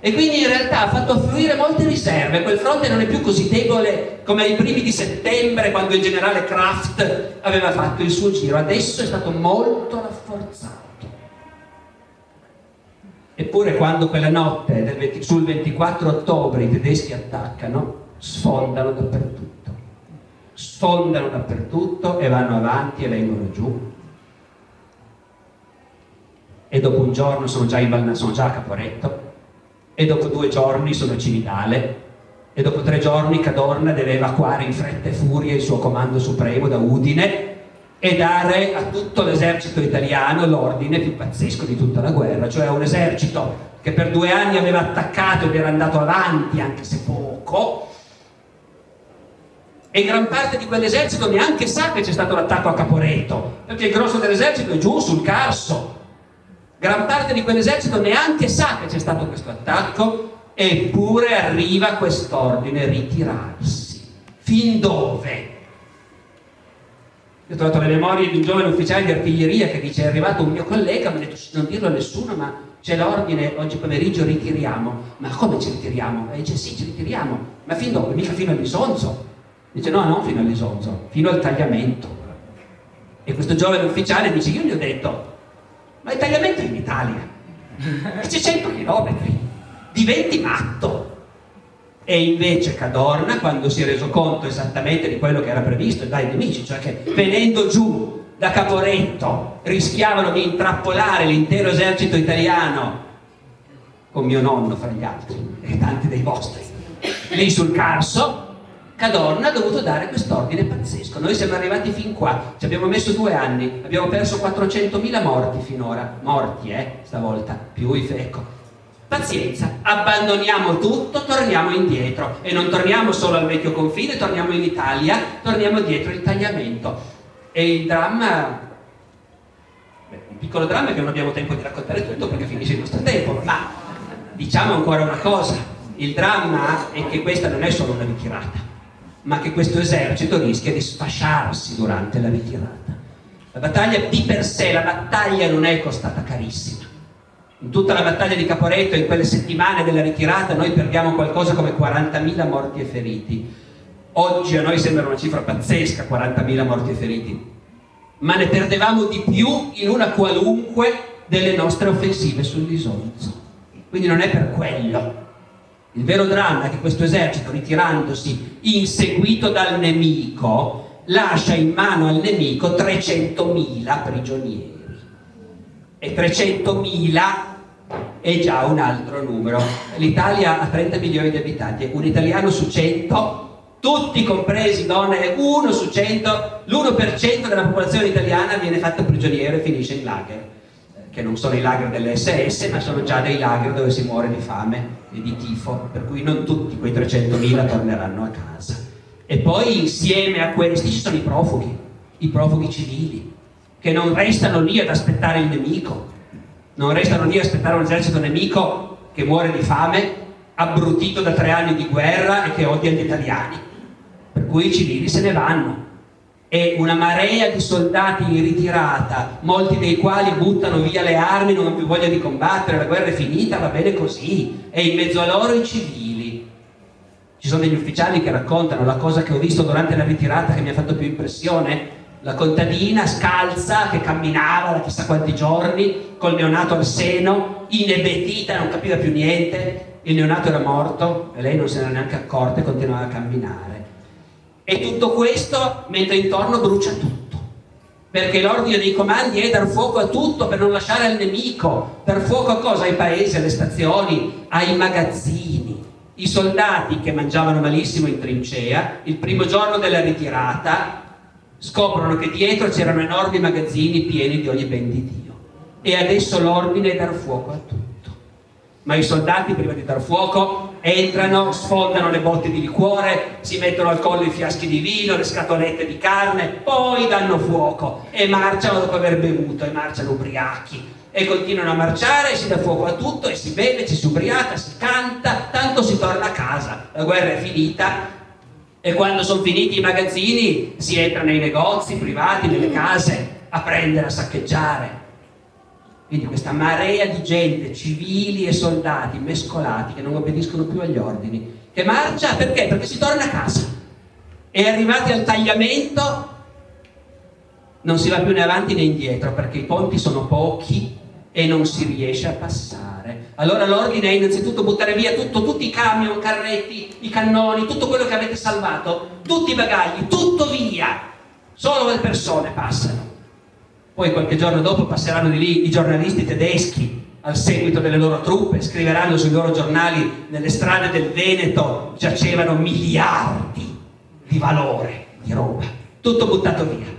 e quindi in realtà ha fatto affluire molte riserve. Quel fronte non è più così debole come ai primi di settembre, quando il generale Kraft aveva fatto il suo giro. Adesso è stato molto rafforzato. Eppure quando quella notte sul 24 ottobre i tedeschi attaccano, sfondano dappertutto e vanno avanti e vengono giù, e dopo un giorno sono già a Caporetto, e dopo 2 giorni sono a Cividale, e dopo 3 giorni Cadorna deve evacuare in fretta e furia il suo comando supremo da Udine e dare a tutto l'esercito italiano l'ordine più pazzesco di tutta la guerra, cioè un esercito che per 2 anni aveva attaccato ed era andato avanti anche se poco, e gran parte di quell'esercito neanche sa che c'è stato l'attacco a Caporetto, perché il grosso dell'esercito è giù sul Carso. Gran parte di quell'esercito neanche sa che c'è stato questo attacco, eppure arriva quest'ordine: ritirarsi. Fin dove? Io ho trovato le memorie di un giovane ufficiale di artiglieria che dice: è arrivato un mio collega, mi ha detto non dirlo a nessuno, ma c'è l'ordine, oggi pomeriggio ritiriamo. Ma come ci ritiriamo? E dice: sì, ci ritiriamo. Ma fin dove? Mica fino all'Isonzo. Dice: no, non fino all'Isonzo, fino al tagliamento. E questo giovane ufficiale dice: io gli ho detto, ma il tagliamento è in Italia, c'è 100 chilometri, diventi matto. E invece Cadorna, quando si è reso conto esattamente di quello che era previsto dai nemici, cioè che venendo giù da Caporetto rischiavano di intrappolare l'intero esercito italiano, con mio nonno fra gli altri e tanti dei vostri, lì sul Carso, Cadorna ha dovuto dare quest'ordine pazzesco: noi siamo arrivati fin qua, ci abbiamo messo 2 anni, abbiamo perso 400.000 morti finora, stavolta, più i feco. Pazienza, abbandoniamo tutto, torniamo indietro, e non torniamo solo al vecchio confine, torniamo in Italia, torniamo dietro il tagliamento. E il dramma, un piccolo dramma che non abbiamo tempo di raccontare tutto perché finisce il nostro tempo, ma diciamo ancora una cosa: il dramma è che questa non è solo una ritirata, ma che questo esercito rischia di sfasciarsi durante la ritirata. La battaglia di per sé, la battaglia non è costata carissima. In tutta la battaglia di Caporetto, in quelle settimane della ritirata, noi perdiamo qualcosa come 40.000 morti e feriti. Oggi a noi sembra una cifra pazzesca, 40.000 morti e feriti, ma ne perdevamo di più in una qualunque delle nostre offensive sull'Isonzo. Quindi non è per quello. Il vero dramma è che questo esercito, ritirandosi inseguito dal nemico, lascia in mano al nemico 300.000 prigionieri. E 300.000 è già un altro numero. L'Italia ha 30 milioni di abitanti, un italiano su 100, tutti compresi donne, uno su 100, l'1% della popolazione italiana viene fatto prigioniero e finisce in lager, che non sono i lager delle SS, ma sono già dei lager dove si muore di fame e di tifo, per cui non tutti quei 300.000 torneranno a casa. E poi insieme a questi ci sono i profughi civili, che non restano lì ad aspettare il nemico, non restano lì ad aspettare un esercito nemico che muore di fame, abbrutito da 3 anni di guerra e che odia gli italiani, per cui i civili se ne vanno. E una marea di soldati in ritirata, molti dei quali buttano via le armi, non hanno più voglia di combattere, la guerra è finita, va bene così. E in mezzo a loro i civili. Ci sono degli ufficiali che raccontano la cosa che ho visto durante la ritirata che mi ha fatto più impressione: la contadina scalza che camminava da chissà quanti giorni col neonato al seno, inebetita, non capiva più niente, il neonato era morto e lei non se n'era neanche accorta e continuava a camminare. E tutto questo mentre intorno brucia tutto, perché l'ordine dei comandi è dar fuoco a tutto per non lasciare al nemico. Dar fuoco a cosa? Ai paesi, alle stazioni, ai magazzini. I soldati che mangiavano malissimo in trincea, il primo giorno della ritirata scoprono che dietro c'erano enormi magazzini pieni di ogni ben di Dio, e adesso l'ordine è dar fuoco a tutto. Ma i soldati, prima di dar fuoco, entrano, sfondano le botte di liquore, si mettono al collo i fiaschi di vino, le scatolette di carne, poi danno fuoco e marciano dopo aver bevuto, e marciano ubriachi, e continuano a marciare, si dà fuoco a tutto e si beve, ci si ubriaca, si canta, tanto si torna a casa, la guerra è finita. E quando sono finiti i magazzini si entra nei negozi privati, nelle case, a prendere, a saccheggiare. Quindi questa marea di gente, civili e soldati mescolati, che non obbediscono più agli ordini, che marcia perché? Perché si torna a casa, e arrivati al tagliamento non si va più né avanti né indietro, perché i ponti sono pochi e non si riesce a passare. Allora l'ordine è innanzitutto buttare via tutto, tutti i camion, carretti, i cannoni, tutto quello che avete salvato, tutti i bagagli, tutto via, solo le persone passano. Poi qualche giorno dopo passeranno di lì i giornalisti tedeschi al seguito delle loro truppe, scriveranno sui loro giornali: nelle strade del Veneto giacevano miliardi di valore, di roba, tutto buttato via.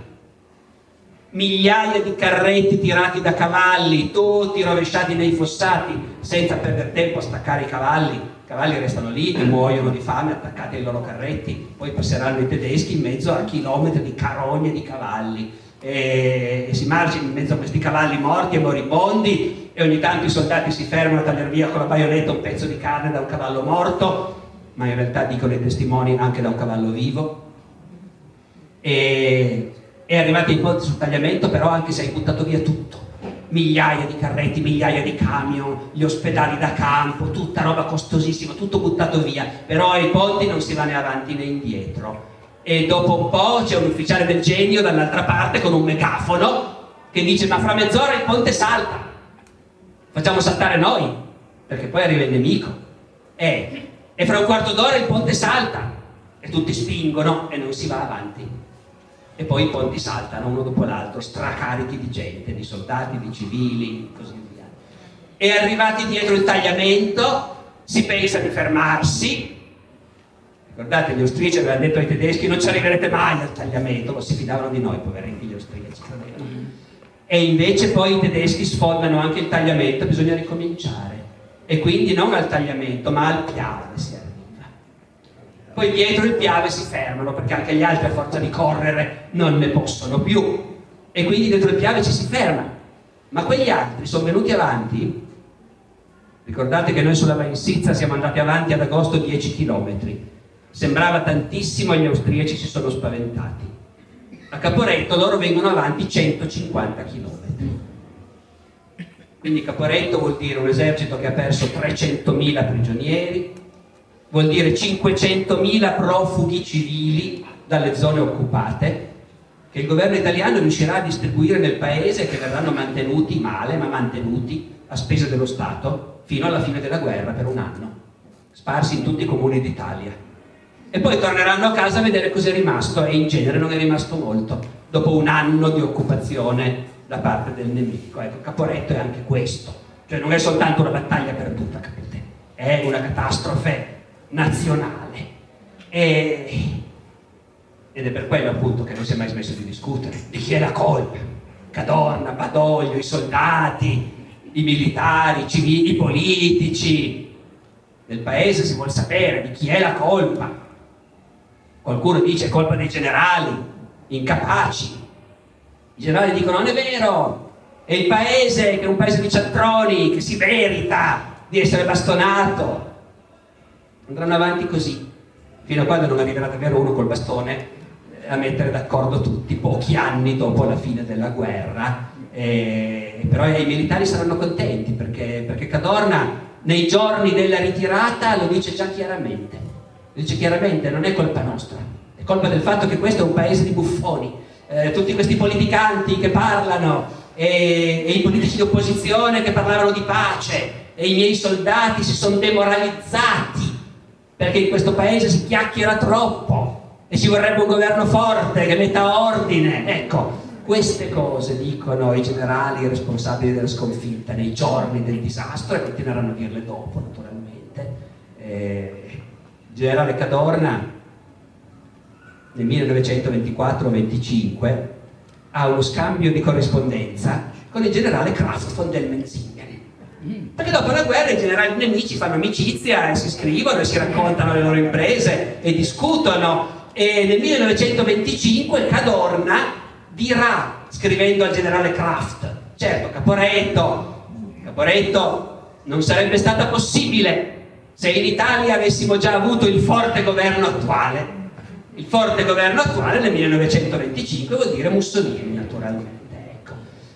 Migliaia di carretti tirati da cavalli, tutti rovesciati nei fossati, senza perdere tempo a staccare i cavalli restano lì e muoiono di fame attaccati ai loro carretti. Poi passeranno i tedeschi in mezzo a chilometri di carogne di cavalli, e si marcia in mezzo a questi cavalli morti e moribondi, e ogni tanto i soldati si fermano a tagliare via con la baionetta un pezzo di carne da un cavallo morto, ma in realtà, dicono i testimoni, anche da un cavallo vivo. E è arrivato il ponte sul tagliamento, però anche se hai buttato via tutto, migliaia di carretti, migliaia di camion, gli ospedali da campo, tutta roba costosissima, tutto buttato via, però ai ponti non si va né avanti né indietro. E dopo un po' c'è un ufficiale del genio dall'altra parte con un megafono che dice: ma fra mezz'ora il ponte salta, facciamo saltare noi, perché poi arriva il nemico, e fra un quarto d'ora il ponte salta, e tutti spingono e non si va avanti. E poi i ponti saltano uno dopo l'altro, stracarichi di gente, di soldati, di civili, così via. E arrivati dietro il tagliamento si pensa di fermarsi. Guardate, gli austriaci avevano detto ai tedeschi: non ci arriverete mai al tagliamento, lo si fidavano di noi, poveretti gli austriaci. E invece poi i tedeschi sfondano anche il tagliamento, bisogna ricominciare. E quindi non al tagliamento, ma al Piave si arriva. Poi dietro il Piave si fermano, perché anche gli altri a forza di correre non ne possono più. E quindi dietro il Piave ci si ferma. Ma quegli altri sono venuti avanti. Ricordate che noi sulla Bainsizza siamo andati avanti ad agosto 10 chilometri. Sembrava tantissimo, gli austriaci si sono spaventati. A Caporetto loro vengono avanti 150 chilometri. Quindi Caporetto vuol dire un esercito che ha perso 300.000 prigionieri, vuol dire 500.000 profughi civili dalle zone occupate, che il governo italiano riuscirà a distribuire nel paese e che verranno mantenuti male, ma mantenuti a spese dello Stato fino alla fine della guerra, per un anno, sparsi in tutti i comuni d'Italia. E poi torneranno a casa a vedere cos'è rimasto, e in genere non è rimasto molto dopo un anno di occupazione da parte del nemico. Ecco, Caporetto è anche questo, cioè non è soltanto una battaglia perduta, capite? È una catastrofe nazionale, ed è per quello appunto che non si è mai smesso di discutere di chi è la colpa: Cadorna, Badoglio, i soldati, i militari, i civili, i politici. Nel paese si vuol sapere di chi è la colpa. Qualcuno dice: colpa dei generali incapaci, I generali dicono: non è vero, è il paese che è un paese di cialtroni, che si merita di essere bastonato. Andranno avanti così fino a quando non arriverà davvero uno col bastone a mettere d'accordo tutti, pochi anni dopo la fine della guerra. Però i militari saranno contenti, perché Cadorna nei giorni della ritirata lo dice già chiaramente, lo dice chiaramente: non è colpa nostra, è colpa del fatto che questo è un paese di buffoni, tutti questi politicanti che parlano, e i politici di opposizione che parlavano di pace, e i miei soldati si sono demoralizzati perché in questo paese si chiacchiera troppo e ci vorrebbe un governo forte che metta ordine. Ecco, queste cose dicono i generali responsabili della sconfitta nei giorni del disastro, e continueranno a dirle dopo, naturalmente. Il generale Cadorna nel 1924-25 ha uno scambio di corrispondenza con il generale Kraft von Dellmensingen, perché dopo la guerra i generali nemici fanno amicizia e si scrivono e si raccontano le loro imprese e discutono. E nel 1925 Cadorna dirà, scrivendo al generale Kraft: certo, Caporetto, non sarebbe stata possibile se in Italia avessimo già avuto il forte governo attuale. Il forte governo attuale nel 1925 vuol dire Mussolini, naturalmente. Ecco.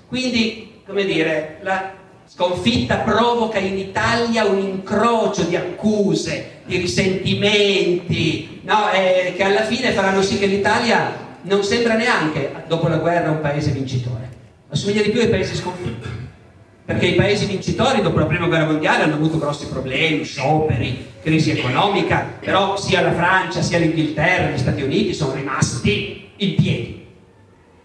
Quindi, come dire, la sconfitta provoca in Italia un incrocio di accuse, di risentimenti, no? Che alla fine faranno sì che l'Italia non sembra neanche, dopo la guerra, un paese vincitore, assomiglia di più ai paesi sconfitti, perché i paesi vincitori dopo la Prima Guerra Mondiale hanno avuto grossi problemi, scioperi, crisi economica, però sia la Francia, sia l'Inghilterra, gli Stati Uniti sono rimasti in piedi.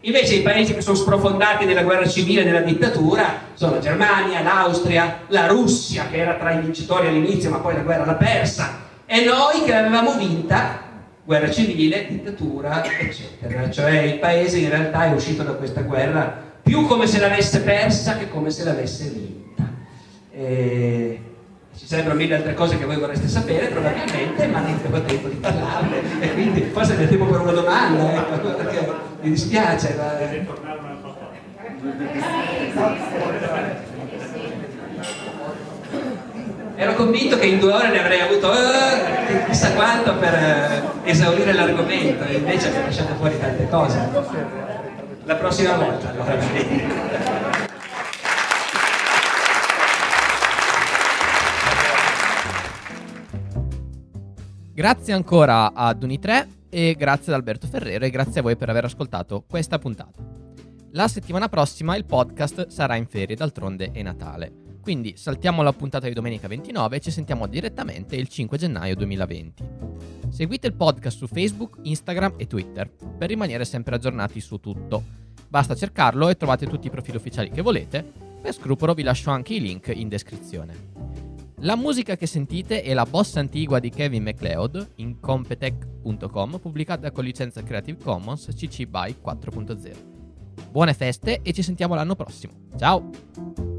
Invece i paesi che sono sprofondati nella guerra civile e nella dittatura sono la Germania, l'Austria, la Russia, che era tra i vincitori all'inizio ma poi la guerra l'ha persa, e noi che l'avevamo vinta. Guerra civile, dittatura, eccetera. Cioè il paese in realtà è uscito da questa guerra più come se l'avesse persa che come se l'avesse vinta. Ci sarebbero mille altre cose che voi vorreste sapere probabilmente, ma non abbiamo tempo di parlarne, e quindi forse abbiamo tempo per una domanda, ecco, perché mi dispiace. Ma... ero convinto che in 2 ore ne avrei avuto chissà quanto per esaurire l'argomento, e invece abbiamo lasciato fuori tante cose. La prossima volta, allora. Grazie ancora ad Uni3 e grazie ad Alberto Ferrero, e grazie a voi per aver ascoltato questa puntata. La settimana prossima il podcast sarà in ferie, d'altronde è Natale. Quindi saltiamo la puntata di domenica 29 e ci sentiamo direttamente il 5 gennaio 2020. Seguite il podcast su Facebook, Instagram e Twitter per rimanere sempre aggiornati su tutto. Basta cercarlo e trovate tutti i profili ufficiali che volete. Per scrupolo vi lascio anche i link in descrizione. La musica che sentite è la bossa antigua di Kevin MacLeod in competech.com, pubblicata con licenza Creative Commons CC BY 4.0. Buone feste e ci sentiamo l'anno prossimo. Ciao!